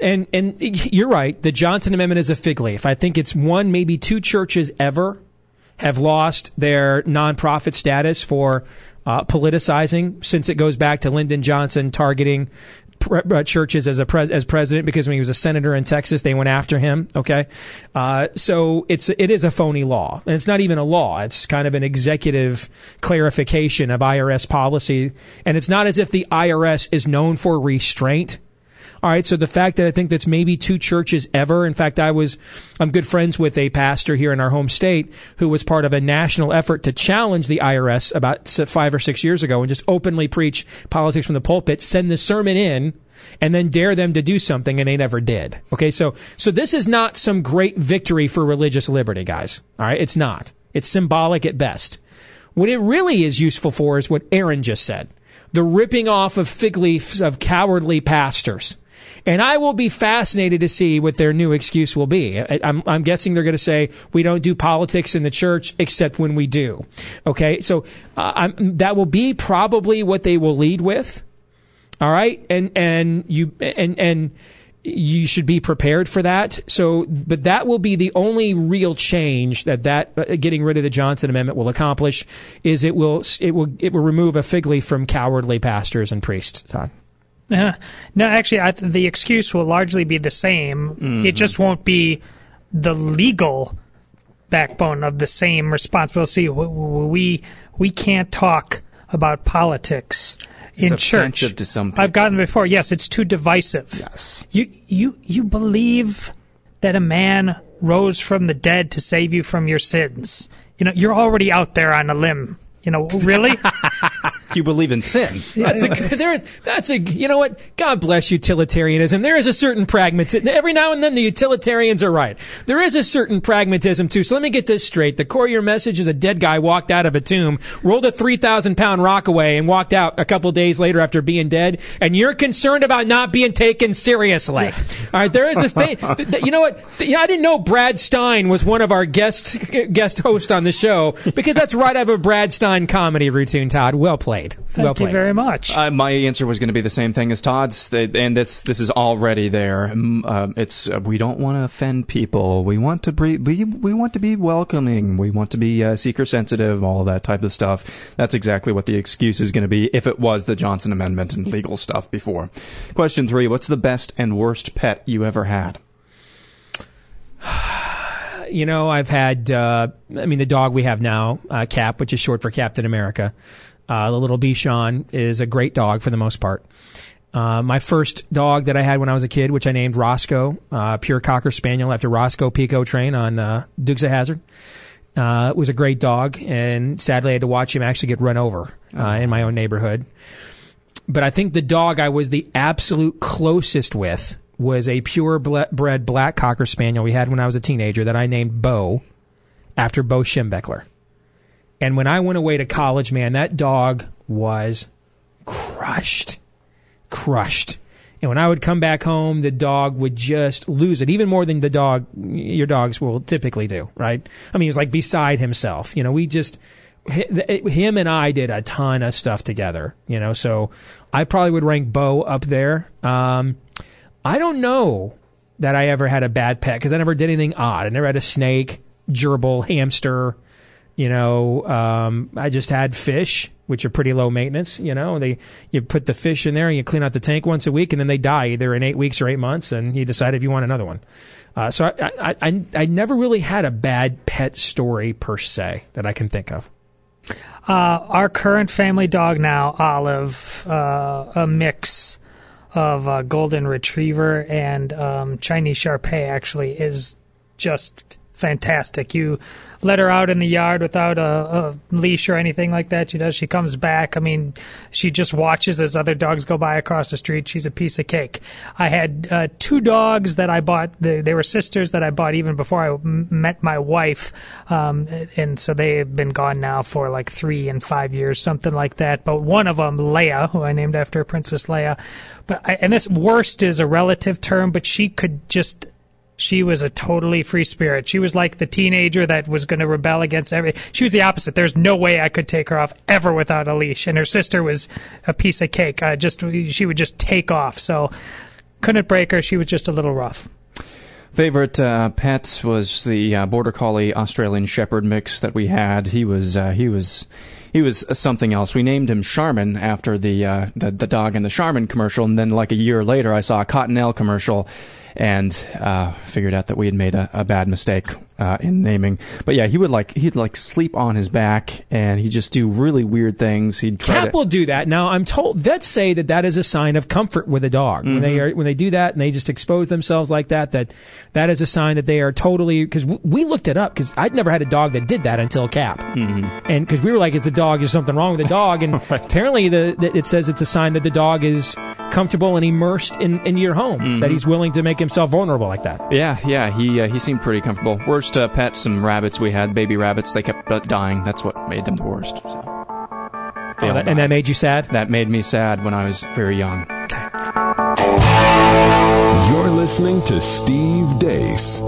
and and you're right. The Johnson Amendment is a fig leaf. I think it's one, maybe two churches ever have lost their nonprofit status for uh, politicizing since it goes back to Lyndon Johnson targeting churches as a pres- as president, because when he was a senator in Texas, they went after him. Okay, uh, so it's it is a phony law, and it's not even a law. It's kind of an executive clarification of I R S policy, and it's not as if the I R S is known for restraint. All right, so the fact that I think that's maybe two churches ever. In fact, I was I'm good friends with a pastor here in our home state who was part of a national effort to challenge the I R S about five or six years ago and just openly preach politics from the pulpit, send the sermon in, and then dare them to do something, and they never did. Okay, so so this is not some great victory for religious liberty, guys. All right, it's not. It's symbolic at best. What it really is useful for is what Aaron just said: the ripping off of fig leaves of cowardly pastors. And I will be fascinated to see what their new excuse will be. I'm, I'm guessing they're going to say, we don't do politics in the church except when we do. Okay, so uh, I'm, that will be probably what they will lead with. All right, and and you and and you should be prepared for that. So, but that will be the only real change that that uh, getting rid of the Johnson Amendment will accomplish. Is it will it will it will remove a fig leaf from cowardly pastors and priests. Todd. Uh, no, actually, I th- the excuse will largely be the same. Mm-hmm. It just won't be the legal backbone of the same responsibility. We we can't talk about politics in it's church. To some people. I've gotten before. Yes, it's too divisive. Yes, you you you believe that a man rose from the dead to save you from your sins. You know, you're already out there on a limb. You know, really? You believe in sin. That's a, there, that's a, you know what? God bless utilitarianism. There is a certain pragmatism. Every now and then the utilitarians are right. There is a certain pragmatism, too. So let me get this straight. The core of your message is a dead guy walked out of a tomb, rolled a three thousand pound rock away, and walked out a couple days later after being dead, and you're concerned about not being taken seriously. Yeah. All right, there is this thing. Th- th- you know what? Th- I didn't know Brad Stein was one of our guest, guest hosts on the show, because that's right out of a Brad Stein comedy routine, Todd. Well played. Thank well played. you very much. Uh, my answer was going to be the same thing as Todd's, and that's, this is already there. Um, it's uh, we don't want to offend people. We want to be we, we want to be welcoming. We want to be uh, seeker sensitive. All that type of stuff. That's exactly what the excuse is going to be if it was the Johnson Amendment and legal stuff before. Question three: what's the best and worst pet you ever had? You know, I've had, uh, I mean, the dog we have now, uh, Cap, which is short for Captain America. Uh, the little Bichon is a great dog for the most part. Uh, my first dog that I had when I was a kid, which I named Roscoe, uh, pure Cocker Spaniel after Roscoe Pico Train on, uh, Dukes of Hazzard. Uh, it was a great dog, and sadly I had to watch him actually get run over, uh, oh. in my own neighborhood. But I think the dog I was the absolute closest with was a purebred black Cocker Spaniel we had when I was a teenager that I named Bo, after Bo Schembechler. And when I went away to college, man, that dog was crushed. Crushed. And when I would come back home, the dog would just lose it, even more than the dog, your dogs will typically do, right? I mean, he was like beside himself. You know, we just... him and I did a ton of stuff together, you know, so I probably would rank Bo up there. Um... I don't know that I ever had a bad pet because I never did anything odd. I never had a snake, gerbil, hamster. You know, um, I just had fish, which are pretty low maintenance. You know, they you put the fish in there and you clean out the tank once a week, and then they die either in eight weeks or eight months, and you decide if you want another one. Uh, so I I, I I never really had a bad pet story per se that I can think of. Uh, our current family dog now, Olive, uh, a mix of uh, Golden Retriever and um, Chinese Shar Pei, actually, is just fantastic. You let her out in the yard without a, a leash or anything like that. She does. She comes back. I mean, she just watches as other dogs go by across the street. She's a piece of cake. I had uh, two dogs that I bought. They, they were sisters that I bought even before I m- met my wife. Um, and so they have been gone now for like three and five years, something like that. But one of them, Leia, who I named after Princess Leia. But I, and this worst is a relative term, but she could just... she was a totally free spirit. She was like the teenager that was going to rebel against everything. She was the opposite. There's no way I could take her off ever without a leash. And her sister was a piece of cake. I just she would just take off. So couldn't break her. She was just a little rough. Favorite uh, pet was the uh, Border Collie Australian Shepherd mix that we had. He was uh, he was. He was something else. We named him Charmin after the, uh, the the dog in the Charmin commercial, and then like a year later, I saw a Cottonelle commercial and uh, figured out that we had made a, a bad mistake uh, in naming. But yeah, he would like he'd like sleep on his back, and he'd just do really weird things. He'd try Cap to- will do that. Now I'm told let's say that that is a sign of comfort with a dog. Mm-hmm. When they are when they do that and they just expose themselves like that, that that is a sign that they are totally. Because w- we looked it up because I'd never had a dog that did that until Cap, mm-hmm. and because we were like it's a dog. Dog, there's something wrong with the dog, and right. apparently the, the, it says it's a sign that the dog is comfortable and immersed in, in your home, mm-hmm. that he's willing to make himself vulnerable like that. Yeah, yeah, he uh, he seemed pretty comfortable. Worst uh, pet, some rabbits we had, baby rabbits, they kept uh, dying. That's what made them the worst. So. Oh, that, and that made you sad? That made me sad when I was very young. You're listening to Steve Deace.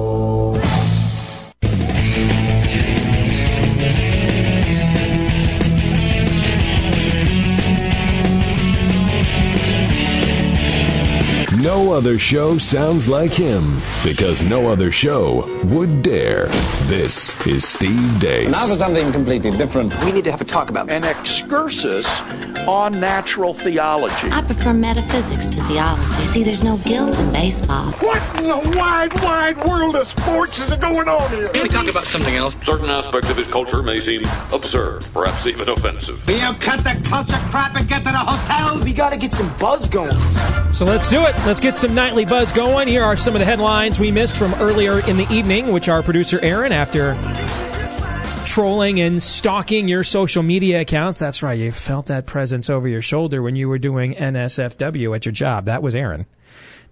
No other show sounds like him, because no other show would dare. This is Steve Deace. Now for something completely different. We need to have a talk about an excursus on natural theology. I prefer metaphysics to theology. See, there's no guilt in baseball. What in the wide, wide world of sports is going on here? Can we talk about something else? Certain aspects of his culture may seem absurd, perhaps even offensive. You cut the culture crap and get to the hotel. We got to get some buzz going. So let's do it. Let's get some nightly buzz going. Here are some of the headlines we missed from earlier in the evening, which our producer Aaron, after trolling and stalking your social media accounts. That's right. You felt that presence over your shoulder when you were doing N S F W at your job. That was Aaron,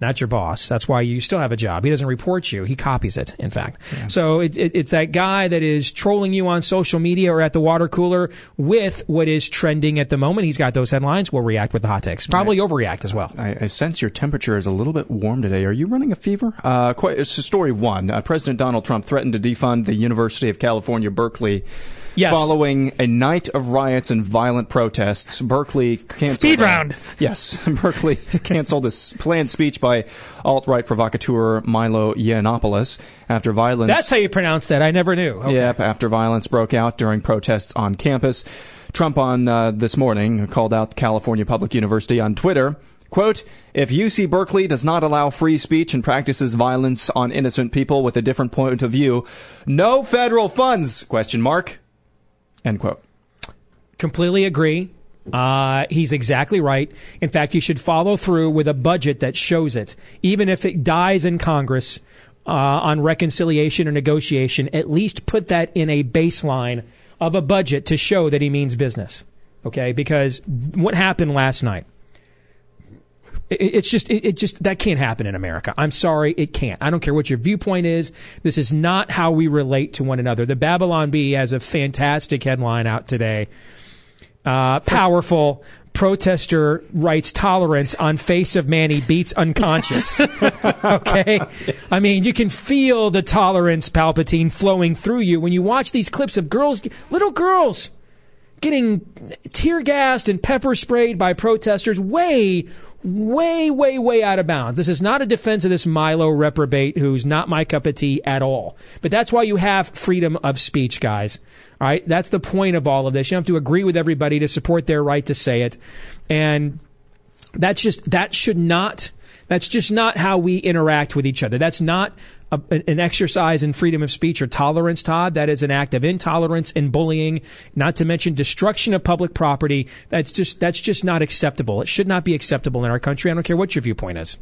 not your boss. That's why you still have a job. He doesn't report you. He copies it, in fact. Yeah. So it, it, it's that guy that is trolling you on social media or at the water cooler with what is trending at the moment. He's got those headlines. We'll react with the hot takes. Probably I, overreact as well. I, I sense your temperature is a little bit warm today. Are you running a fever? Uh, quite, it's story one. Uh, President Donald Trump threatened to defund the University of California, Berkeley. Yes. Following a night of riots and violent protests, Berkeley canceled. Speed round. A, yes, Berkeley canceled his planned speech by alt-right provocateur Milo Yiannopoulos after violence. That's how you pronounce that. I never knew. Okay. Yep. After violence broke out during protests on campus, Trump on uh, this morning called out California Public University on Twitter. Quote, if U C Berkeley does not allow free speech and practices violence on innocent people with a different point of view, no federal funds, question mark. End quote. Completely agree. Uh, he's exactly right. In fact, you should follow through with a budget that shows it. Even if it dies in Congress uh, on reconciliation or negotiation, at least put that in a baseline of a budget to show that he means business. Okay? Because what happened last night? It's just, it just, that can't happen in America. I'm sorry, it can't. I don't care what your viewpoint is. This is not how we relate to one another. The Babylon Bee has a fantastic headline out today. Uh, powerful protester writes tolerance on face of man he beats unconscious. Okay? I mean, you can feel the tolerance, Palpatine, flowing through you when you watch these clips of girls, little girls, getting tear gassed and pepper sprayed by protesters way, way, way, way out of bounds. This is not a defense of this Milo reprobate who's not my cup of tea at all. But that's why you have freedom of speech, guys. All right? That's the point of all of this. You don't have to agree with everybody to support their right to say it. And that's just, that should not, that's just not how we interact with each other. That's not a, an exercise in freedom of speech or tolerance, Todd. That is an act of intolerance and bullying, not to mention destruction of public property. That's just that's just not acceptable. It should not be acceptable in our country. I don't care what your viewpoint is.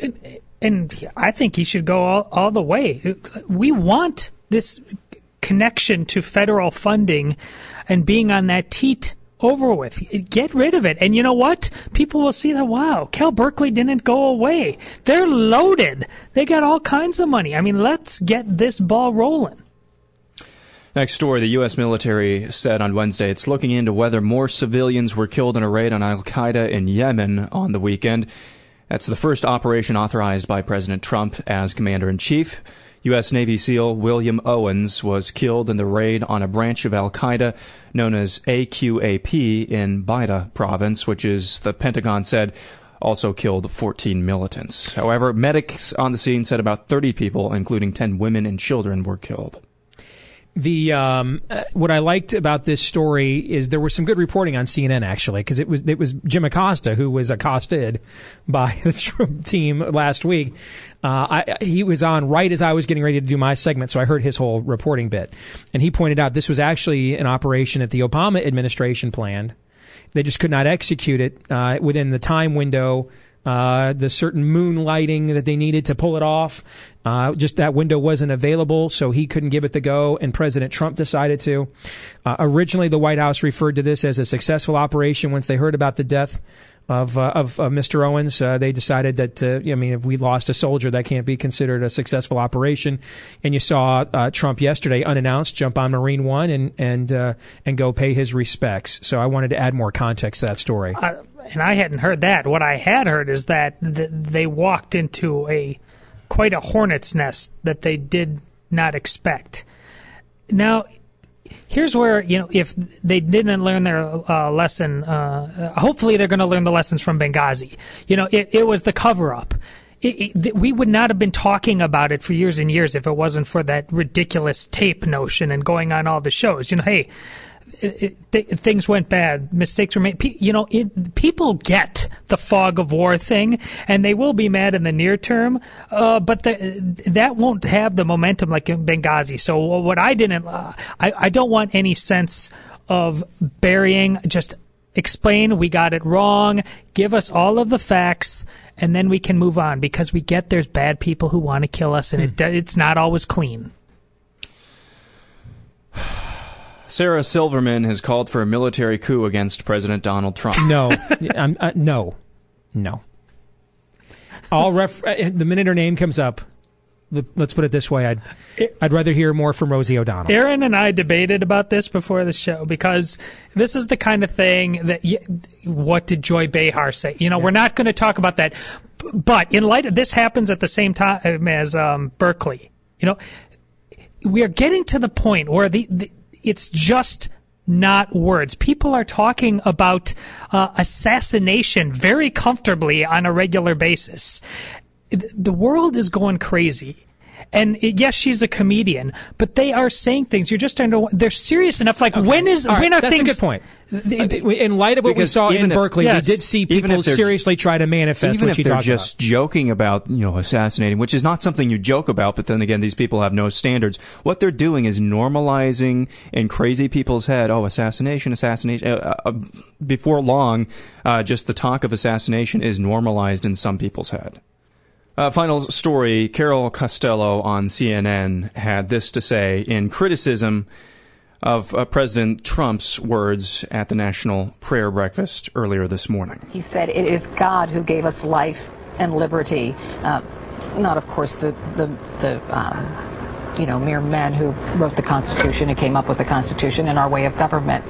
And, and I think he should go all, all the way. We want this connection to federal funding and being on that teat over with. Get rid of it. And you know what? People will see that, wow, Cal Berkeley didn't go away. They're loaded. They got all kinds of money. I mean, let's get this ball rolling. Next story, the U S military said on Wednesday it's looking into whether more civilians were killed in a raid on al-Qaeda in Yemen on the weekend. That's the first operation authorized by President Trump as commander-in-chief. U S. Navy SEAL William Owens was killed in the raid on a branch of al-Qaeda known as A Q A P in Baida province, which is, the Pentagon said, also killed fourteen militants. However, medics on the scene said about thirty people, including ten women and children, were killed. The um, what I liked about this story is there was some good reporting on C N N, actually, because it was it was Jim Acosta who was accosted by the Trump team last week. Uh, I, he was on right as I was getting ready to do my segment, so I heard his whole reporting bit. And he pointed out this was actually an operation that the Obama administration planned. They just could not execute it uh, within the time window, uh, the certain moonlighting that they needed to pull it off. Uh, just that window wasn't available, so he couldn't give it the go, and President Trump decided to. Uh, originally, the White House referred to this as a successful operation. Once they heard about the death of uh, of, of Mister Owens, uh, they decided that, uh, I mean, if we lost a soldier, that can't be considered a successful operation. And you saw uh, Trump yesterday, unannounced, jump on Marine One and and uh, and go pay his respects. So I wanted to add more context to that story. Uh, and I hadn't heard that. What I had heard is that th- they walked into a... quite a hornet's nest that they did not expect. Now, here's where, you know, if they didn't learn their uh, lesson, uh, hopefully they're going to learn the lessons from Benghazi. You know, it, it was the cover-up. it, it, we would not have been talking about it for years and years if it wasn't for that ridiculous tape notion and going on all the shows. You know, hey, it, it, th- things went bad, mistakes were made. Pe- you know, it, people get the fog of war thing, and they will be mad in the near term, uh, but the, that won't have the momentum like in Benghazi. So what I didn't, uh, I, I don't want any sense of burying, just explain we got it wrong, give us all of the facts, and then we can move on, because we get there's bad people who want to kill us, and mm. it, it's not always clean. Sarah Silverman has called for a military coup against President Donald Trump. No, I'm, uh, no, no. All ref- the minute her name comes up, let's put it this way: I'd I'd rather hear more from Rosie O'Donnell. Aaron and I debated about this before the show, because this is the kind of thing that. You, what did Joy Behar say? You know, yeah. We're not going to talk about that. But in light of this, happens at the same time as um, Berkeley. You know, we are getting to the point where the. the It's just not words. People are talking about uh, assassination very comfortably on a regular basis. The world is going crazy. And it, yes, she's a comedian, but they are saying things. You're just trying to. They're serious enough. Like, okay. when is right. when are That's things? That's a good point. They, in light of what we saw in if, Berkeley, yes. we did see people seriously try to manifest. Even what if they're just about. joking about, you know, assassinating, which is not something you joke about. But then again, these people have no standards. What they're doing is normalizing in crazy people's head. Oh, assassination, assassination. Uh, uh, before long, uh, just the talk of assassination is normalized in some people's head. Uh, final story, Carol Costello on C N N had this to say in criticism of uh, President Trump's words at the National Prayer Breakfast earlier this morning. He said, it is God who gave us life and liberty, uh, not, of course, the, the, the um, you know, mere men who wrote the Constitution, who came up with the Constitution and our way of government.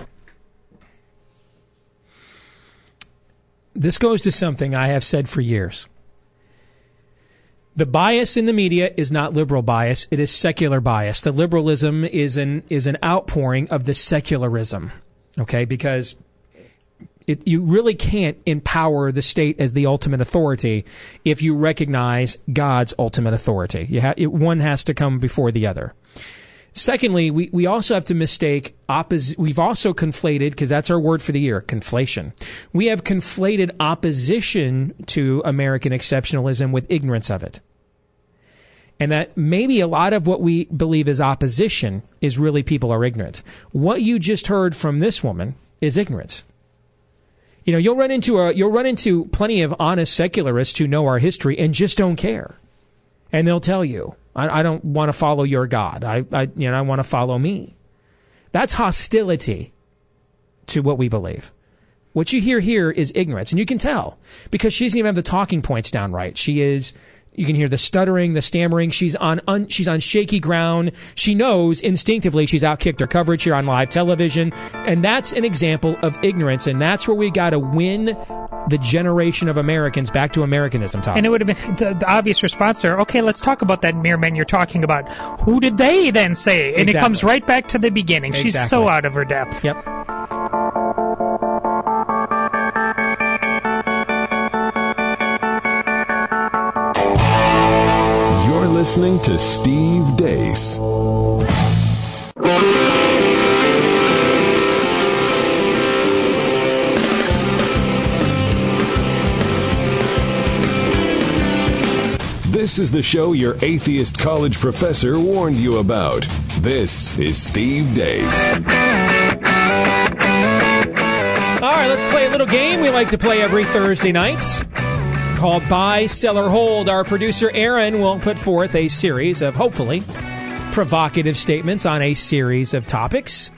This goes to something I have said for years. The bias in the media is not liberal bias. It is secular bias. The liberalism is an is an outpouring of the secularism, okay? Because it, you really can't empower the state as the ultimate authority if you recognize God's ultimate authority. You ha- it, one has to come before the other. Secondly, we, we also have to mistake oppos- we've also conflated, because that's our word for the year, conflation. We have conflated opposition to American exceptionalism with ignorance of it. And that maybe a lot of what we believe is opposition is really people are ignorant. What you just heard from this woman is ignorance. You know, you'll run into a you'll run into plenty of honest secularists who know our history and just don't care. And they'll tell you, I, I don't want to follow your God. I, I you know, I want to follow me. That's hostility to what we believe. What you hear here is ignorance. And you can tell, because she doesn't even have the talking points down right. She is, you can hear the stuttering, the stammering. She's on un, she's on shaky ground. She knows instinctively she's outkicked her coverage here on live television. And that's an example of ignorance. And that's where we got to win the generation of Americans back to Americanism, Tom. And it would have been the, the obvious response there, okay, let's talk about that mere men you're talking about. Who did they then say? And exactly. It comes right back to the beginning. Exactly. She's so out of her depth. Yep. You're listening to Steve Deace. This is the show your atheist college professor warned you about. This is Steve Deace. All right, let's play a little game we like to play every Thursday night called Buy, Sell, or Hold. Our producer, Aaron, will put forth a series of, hopefully, provocative statements on a series of topics.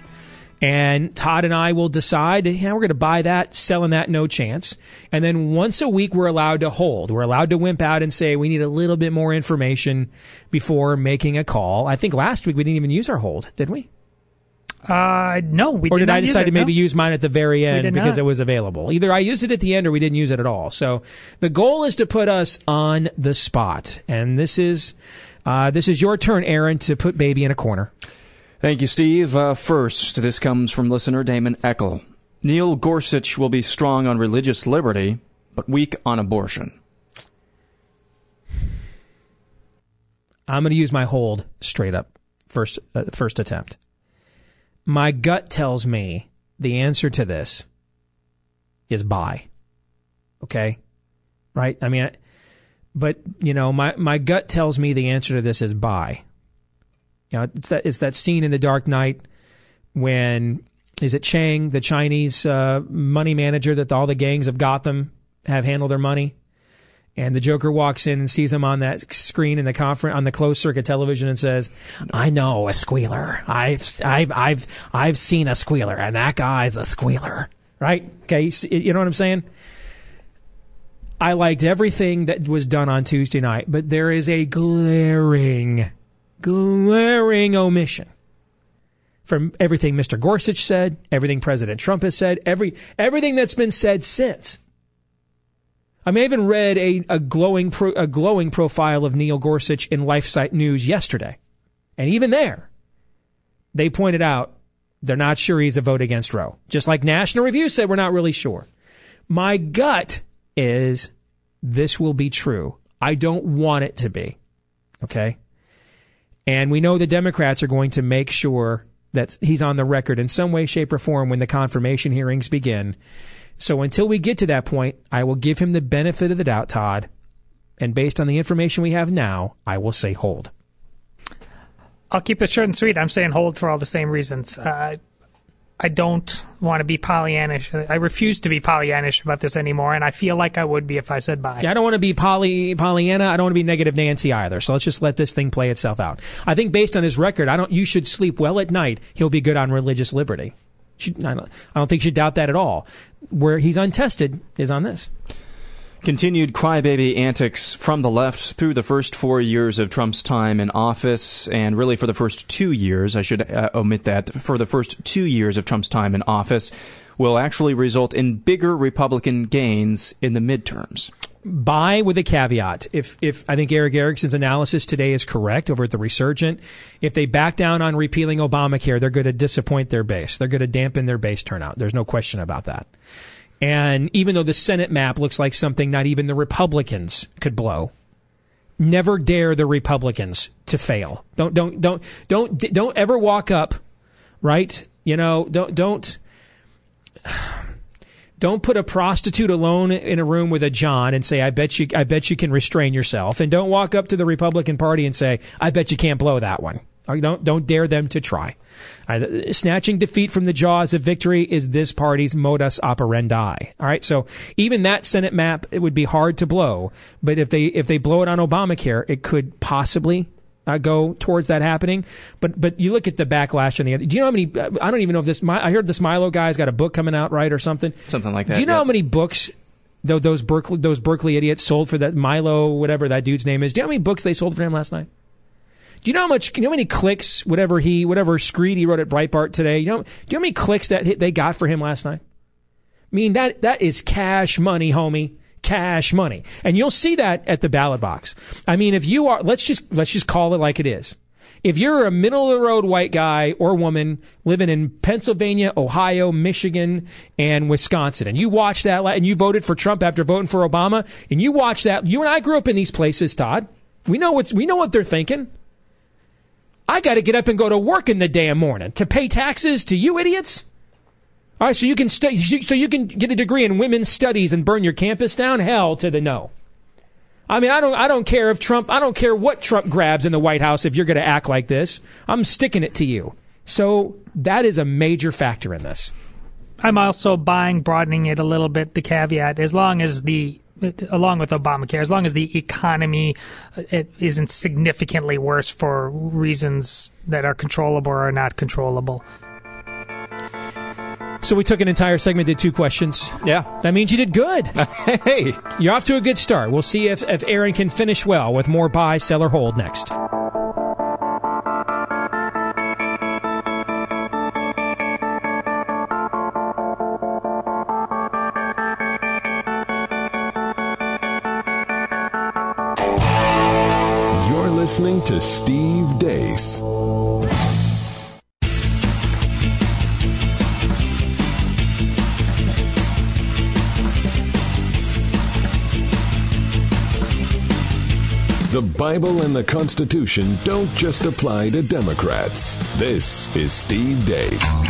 And Todd and I will decide, yeah, we're going to buy that, selling that, no chance. And then once a week, we're allowed to hold. We're allowed to wimp out and say, we need a little bit more information before making a call. I think last week we didn't even use our hold, did we? Uh, no, we didn't. Or did I decide to maybe use mine at the very end because it was available? Either I used it at the end or we didn't use it at all. So the goal is to put us on the spot. And this is, uh, this is your turn, Aaron, to put baby in a corner. Thank you, Steve. Uh, first, this comes from listener Damon Eckel. Neil Gorsuch will be strong on religious liberty, but weak on abortion. I'm going to use my hold straight up first, uh, first attempt. My gut tells me the answer to this is buy. Okay. Right. I mean, but you know, my, my gut tells me the answer to this is buy. You know, it's that, it's that scene in The Dark Knight when, is it Chang, the Chinese uh, money manager that all the gangs of Gotham have handled their money? And the Joker walks in and sees him on that screen in the conference on the closed circuit television and says, "I know a squealer. I've I've I've I've seen a squealer, and that guy's a squealer." Right? Okay, you know what I'm saying? I liked everything that was done on Tuesday night, but there is a glaring, glaring omission from everything Mister Gorsuch said, everything President Trump has said, every everything that's been said since. I mean, I even read a, a glowing pro, a glowing profile of Neil Gorsuch in LifeSite News yesterday. And even there, they pointed out they're not sure he's a vote against Roe. Just like National Review said, we're not really sure. My gut is this will be true. I don't want it to be. Okay? And we know the Democrats are going to make sure that he's on the record in some way, shape, or form when the confirmation hearings begin. So until we get to that point, I will give him the benefit of the doubt, Todd. And based on the information we have now, I will say hold. I'll keep it short and sweet. I'm saying hold for all the same reasons. Uh, I don't want to be Pollyannish. I refuse to be Pollyannish about this anymore, and I feel like I would be if I said bye. Yeah, I don't want to be Polly, Pollyanna. I don't want to be Negative Nancy either. So let's just let this thing play itself out. I think based on his record, I don't. You should sleep well at night. He'll be good on religious liberty. I don't think you should doubt that at all. Where he's untested is on this. Continued crybaby antics from the left through the first four years of Trump's time in office, and really for the first two years, I should uh, omit that, for the first two years of Trump's time in office, will actually result in bigger Republican gains in the midterms. By with a caveat. If if I think Eric Erickson's analysis today is correct over at the Resurgent, if they back down on repealing Obamacare, they're going to disappoint their base. They're going to dampen their base turnout. There's no question about that. And even though the Senate map looks like something not even the Republicans could blow, never dare the Republicans to fail. Don't don't don't don't don't ever walk up, right? You know, don't don't. Don't put a prostitute alone in a room with a John and say, I bet you I bet you can restrain yourself. And don't walk up to the Republican Party and say, I bet you can't blow that one. Don't, don't dare them to try. Right, snatching defeat from the jaws of victory is this party's modus operandi. All right, so even that Senate map, it would be hard to blow. But if they if they blow it on Obamacare, it could possibly uh, go towards that happening. But but you look at the backlash on the other. Do you know how many? I don't even know if this. I heard this Milo guy's got a book coming out, right, or something. Something like that. Do you know yeah. how many books though those Berkeley those Berkeley idiots sold for that Milo, whatever that dude's name is? Do you know how many books they sold for him last night? Do you know how much? You know how many clicks? Whatever he, whatever screed he wrote at Breitbart today. You know, do you know how many clicks that they got for him last night? I mean, that that is cash money, homie, cash money, and you'll see that at the ballot box. I mean, if you are, let's just let's just call it like it is. If you're a middle of the road white guy or woman living in Pennsylvania, Ohio, Michigan, and Wisconsin, and you watch that, and you voted for Trump after voting for Obama, and you watch that, you and I grew up in these places, Todd. We know what's we know what they're thinking. I got to get up and go to work in the damn morning to pay taxes to you idiots. All right, so you can stu- so you can get a degree in women's studies and burn your campus down. Hell to the no. I mean, I don't I don't care if Trump. I don't care what Trump grabs in the White House. If you're going to act like this, I'm sticking it to you. So that is a major factor in this. I'm also buying, broadening it a little bit. The caveat, as long as the. along with Obamacare, as long as the economy it isn't significantly worse for reasons that are controllable or not controllable. So we took an entire segment, did two questions. Yeah. That means you did good. Hey. You're off to a good start. We'll see if, if Aaron can finish well with more buy, sell, or hold next. Listening to Steve Deace. The Bible and the Constitution don't just apply to Democrats. This is Steve Deace.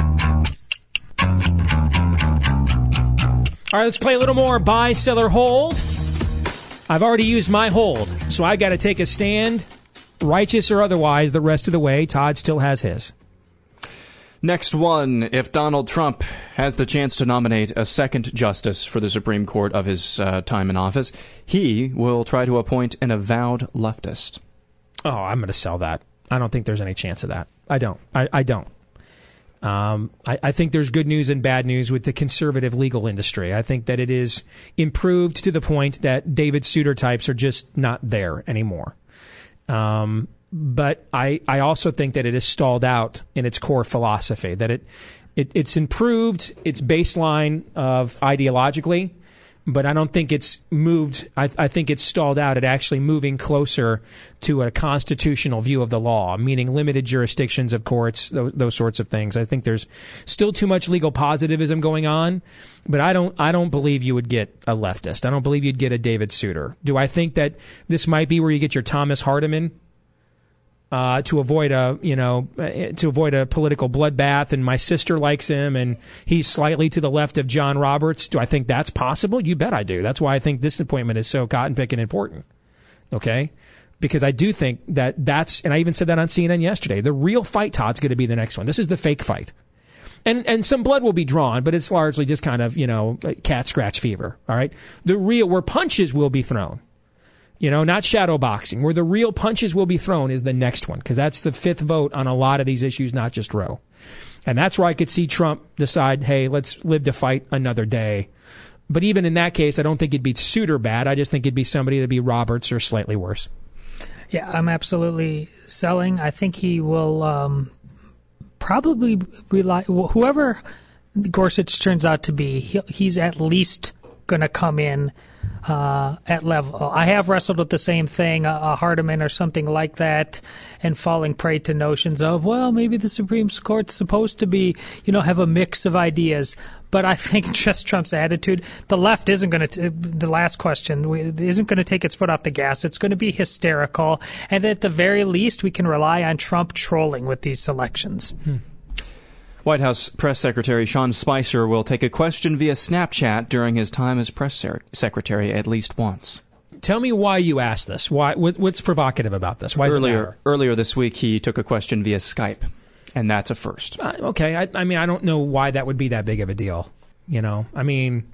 All right, let's play a little more buy, sell, or hold. I've already used my hold, so I've got to take a stand, righteous or otherwise, the rest of the way. Todd still has his. Next one, if Donald Trump has the chance to nominate a second justice for the Supreme Court of his uh, time in office, he will try to appoint an avowed leftist. Oh, I'm going to sell that. I don't think there's any chance of that. I don't. I, I don't. Um, I, I think there's good news and bad news with the conservative legal industry. I think that it is improved to the point that David Souter types are just not there anymore. Um But I, I also think that it is stalled out in its core philosophy, that it, it it's improved its baseline of ideologically, but I don't think it's moved. I, I think it's stalled out at actually moving closer to a constitutional view of the law, meaning limited jurisdictions of courts, those, those sorts of things. I think there's still too much legal positivism going on, but I don't I don't believe you would get a leftist. I don't believe you'd get a David Souter. Do I think that this might be where you get your Thomas Hardiman? Uh, to avoid a, you know, to avoid a political bloodbath, and my sister likes him, and he's slightly to the left of John Roberts. Do I think that's possible? You bet I do. That's why I think this appointment is so cotton picking important. Okay? Because I do think that that's, and I even said that on C N N yesterday, the real fight, Todd's going to be the next one. This is the fake fight. And and some blood will be drawn, but it's largely just kind of, you know, cat scratch fever. All right? The real, where punches will be thrown. You know, not shadow boxing, where the real punches will be thrown is the next one, because that's the fifth vote on a lot of these issues, not just Roe. And that's where I could see Trump decide, hey, let's live to fight another day. But even in that case, I don't think it'd be Souter bad. I just think it'd be somebody that'd be Roberts or slightly worse. Yeah, I'm absolutely selling. I think he will um, probably rely, whoever Gorsuch turns out to be, he, he's at least going to come in uh at level. I have wrestled with the same thing, a, a Hardiman or something like that, and falling prey to notions of, well, maybe the Supreme Court's supposed to be, you know, have a mix of ideas. But I think just Trump's attitude, the left isn't going to, the last question, we, isn't going to take its foot off the gas. It's going to be hysterical. And at the very least, we can rely on Trump trolling with these elections. Hmm. White House Press Secretary Sean Spicer will take a question via Snapchat during his time as press ser- secretary at least once. Tell me why you asked this. Why? What, what's provocative about this? Why earlier, earlier this week, he took a question via Skype, and that's a first. Uh, okay. I, I mean, I don't know why that would be that big of a deal. You know, I mean,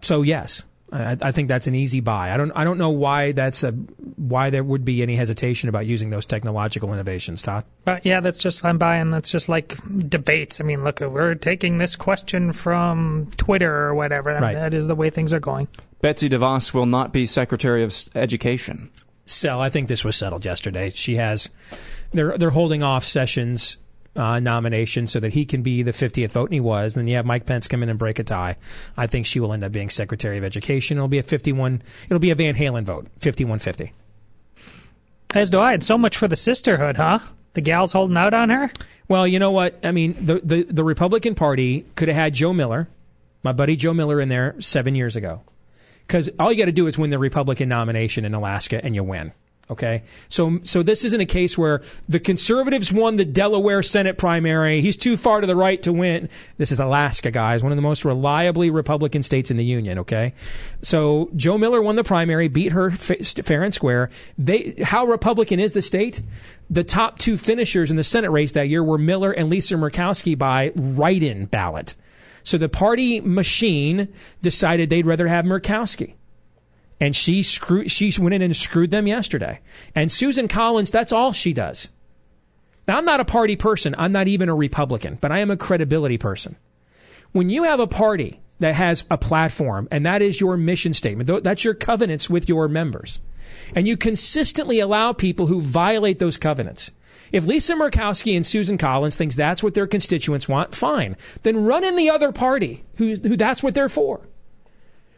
so yes, I, I think that's an easy buy. I don't. I don't know why that's a why there would be any hesitation about using those technological innovations, Todd. But yeah, that's just I'm buying. That's just like debates. I mean, look, we're taking this question from Twitter or whatever. Right. I mean, that is the way things are going. Betsy DeVos will not be Secretary of Education. So I think this was settled yesterday. She has. They're they're holding off Sessions' Uh, nomination so that he can be the fiftieth vote, and he was. And then you have Mike Pence come in and break a tie. I think she will end up being Secretary of Education. It'll be a fifty-one. It'll be a Van Halen vote, fifty-one fifty. As do I. And so much for the sisterhood, huh? The gal's holding out on her. Well, you know what? I mean, the the, the Republican Party could have had Joe Miller, my buddy Joe Miller, in there seven years ago, because all you got to do is win the Republican nomination in Alaska, and you win. Okay, so so this isn't a case where the conservatives won the Delaware Senate primary. He's too far to the right to win. This is Alaska, guys, one of the most reliably Republican states in the union. Okay, so Joe Miller won the primary, beat her fair and square. They how Republican is the state? The top two finishers in the Senate race that year were Miller and Lisa Murkowski by write-in ballot. So the party machine decided they'd rather have Murkowski. And she screwed, she went in and screwed them yesterday. And Susan Collins, that's all she does. Now, I'm not a party person. I'm not even a Republican, but I am a credibility person. When you have a party that has a platform, and that is your mission statement, that's your covenants with your members, and you consistently allow people who violate those covenants. If Lisa Murkowski and Susan Collins thinks that's what their constituents want, fine. Then run in the other party who, who that's what they're for.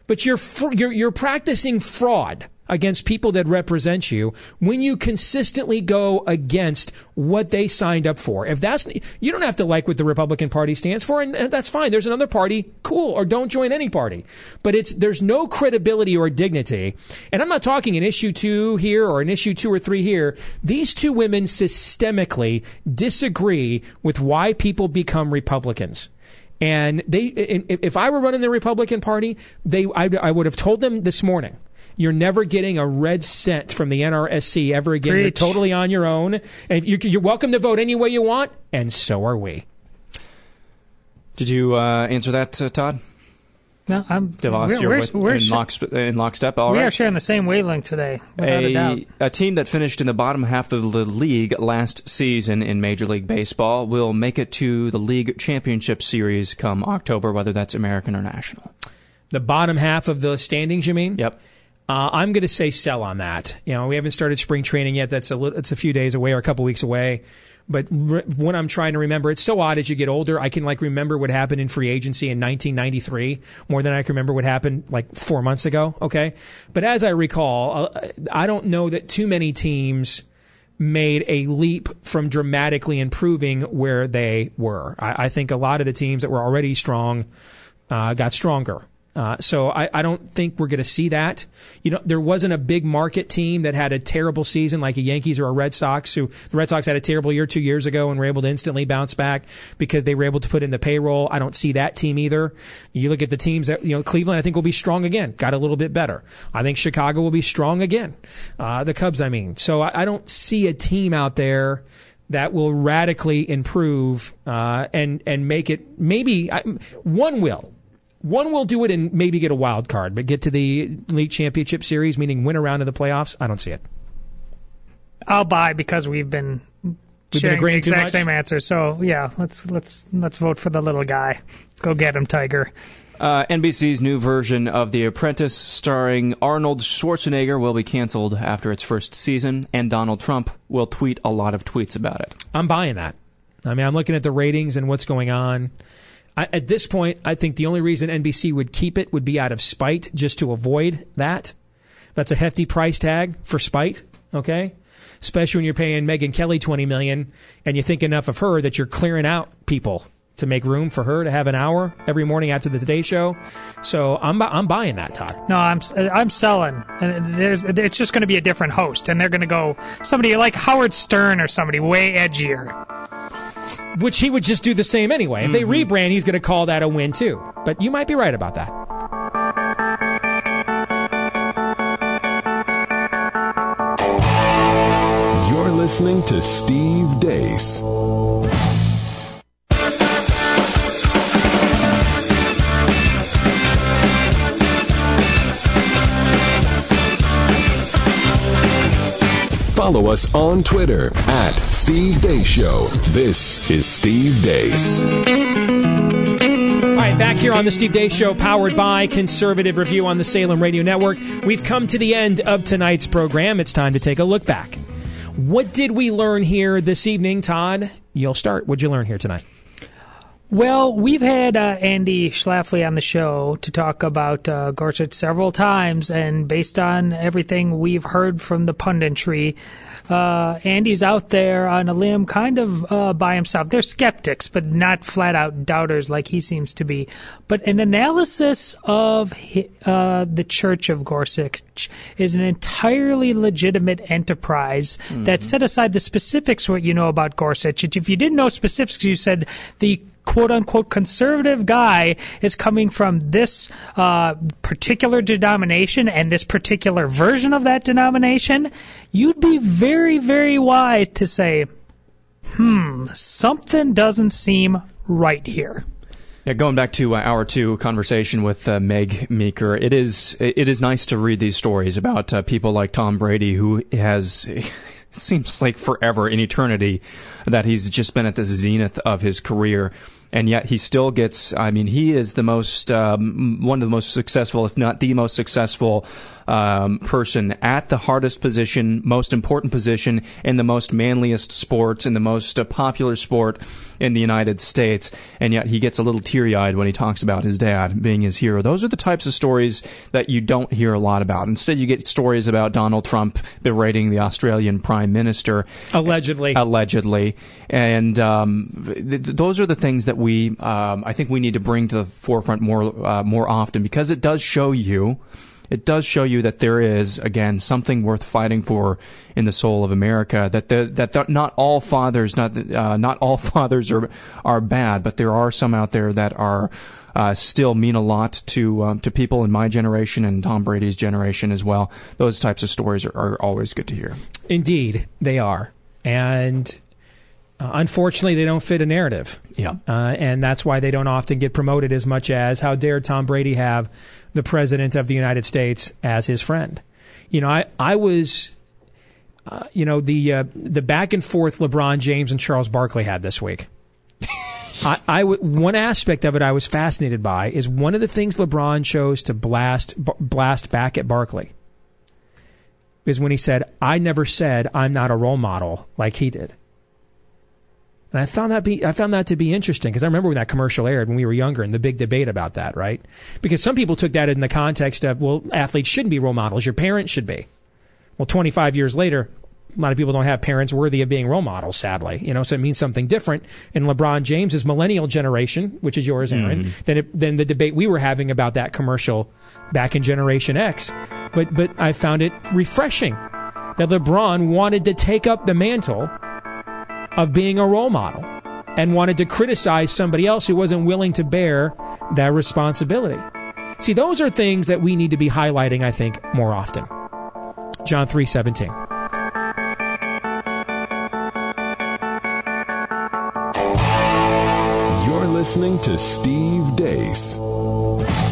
But you're, you're you're practicing fraud against people that represent you when you consistently go against what they signed up for. If that's, you don't have to like what the Republican Party stands for, and that's fine. There's another party, cool, or don't join any party. But it's, there's no credibility or dignity. And I'm not talking an issue two here or an issue two or three here. These two women systemically disagree with why people become Republicans. And they, if I were running the Republican Party, they, I, I would have told them this morning, you're never getting a red cent from the N R S C ever again. Preach. You're totally on your own. And you, you're welcome to vote any way you want, and so are we. Did you uh, answer that, uh, Todd? No, I'm. DeVos, we're, you're we're, with, we're in, lock, in lockstep. All we right. We are sharing the same wavelength today, without a, a doubt. A team that finished in the bottom half of the league last season in Major League Baseball will make it to the league championship series come October, whether that's American or National. The bottom half of the standings, you mean? Yep. Uh, I'm going to say sell on that. You know, we haven't started spring training yet. That's a little, it's a few days away or a couple weeks away. But re- when I'm trying to remember, it's so odd as you get older. I can like remember what happened in free agency in nineteen ninety-three more than I can remember what happened like four months ago. Okay, but as I recall, I don't know that too many teams made a leap from dramatically improving where they were. I, I think a lot of the teams that were already strong uh, got stronger. Uh, so I, I don't think we're going to see that. You know, there wasn't a big market team that had a terrible season like a Yankees or a Red Sox, who the Red Sox had a terrible year two years ago and were able to instantly bounce back because they were able to put in the payroll. I don't see that team either. You look at the teams that, you know, Cleveland, I think, will be strong again, got a little bit better. I think Chicago will be strong again, uh, the Cubs, I mean. So I, I don't see a team out there that will radically improve uh, and, and make it maybe I, one will. One will do it and maybe get a wild card, but get to the league championship series, meaning win a round of the playoffs. I don't see it. I'll buy because we've been we've sharing been agreeing the exact same answer. So yeah, let's let's let's vote for the little guy. Go get him, Tiger. Uh, N B C's new version of The Apprentice, starring Arnold Schwarzenegger, will be canceled after its first season, and Donald Trump will tweet a lot of tweets about it. I'm buying that. I mean, I'm looking at the ratings and what's going on. I, at this point, I think the only reason N B C would keep it would be out of spite, just to avoid that. That's a hefty price tag for spite, okay? Especially when you're paying Megyn Kelly twenty million dollars and you think enough of her that you're clearing out people to make room for her to have an hour every morning after the Today Show. So I'm I'm buying that, Todd. No, I'm I'm selling. And there's it's just going to be a different host, and they're going to go somebody like Howard Stern or somebody way edgier. Which he would just do the same anyway. If they mm-hmm. rebrand, he's going to call that a win, too. But you might be right about that. You're listening to Steve Deace. Follow us on Twitter at Steve Deace Show. This is Steve Deace. All right, back here on the Steve Deace Show, powered by Conservative Review on the Salem Radio Network. We've come to the end of tonight's program. It's time to take a look back. What did we learn here this evening, Todd? You'll start. What'd you learn here tonight? Well, we've had uh, Andy Schlafly on the show to talk about uh, Gorsuch several times, and based on everything we've heard from the punditry, uh, Andy's out there on a limb kind of uh, by himself. They're skeptics, but not flat-out doubters like he seems to be. But an analysis of uh, the Church of Gorsuch is an entirely legitimate enterprise mm-hmm. that set aside the specifics what you know about Gorsuch. If you didn't know specifics, you said the quote-unquote conservative guy is coming from this uh, particular denomination and this particular version of that denomination, you'd be very, very wise to say, hmm, something doesn't seem right here. Yeah, going back to uh, hour two conversation with uh, Meg Meeker, it is it is nice to read these stories about uh, people like Tom Brady, who has, it seems like forever, in eternity, that he's just been at the zenith of his career. and yet he still gets, I mean, he is the most, um, one of the most successful, if not the most successful um, person at the hardest position, most important position, in the most manliest sports, in the most uh, popular sport in the United States, and yet he gets a little teary-eyed when he talks about his dad being his hero. Those are the types of stories that you don't hear a lot about. Instead, you get stories about Donald Trump berating the Australian Prime Minister. Allegedly. Allegedly. And um, th- those are the things that we, um, I think we need to bring to the forefront more, uh, more often, because it does show you, it does show you that there is, again, something worth fighting for in the soul of America. That the, that not all fathers, not uh, not all fathers are are bad, but there are some out there that are uh, still mean a lot to um, to people in my generation and Tom Brady's generation as well. Those types of stories are, are always good to hear. Indeed, they are, and uh, unfortunately, they don't fit a narrative. Yeah, uh, and that's why they don't often get promoted as much as, how dare Tom Brady have the president of the United States as his friend. You know, I, I was, uh, you know, the uh, the back and forth LeBron James and Charles Barkley had this week. I, I w- one aspect of it I was fascinated by is one of the things LeBron chose to blast b- blast back at Barkley is when he said, "I never said I'm not a role model like he did." And I found that be I found that to be interesting, because I remember when that commercial aired when we were younger and the big debate about that, right? Because some people took that in the context of, well, athletes shouldn't be role models. Your parents should be. Well, twenty-five years later, a lot of people don't have parents worthy of being role models, sadly. You know, so it means something different in LeBron James's millennial generation, which is yours, Aaron, mm-hmm. than it, than the debate we were having about that commercial back in Generation X. But but I found it refreshing that LeBron wanted to take up the mantle of being a role model and wanted to criticize somebody else who wasn't willing to bear that responsibility. See, those are things that we need to be highlighting, I think, more often. John three seventeen. You're listening to Steve Deace.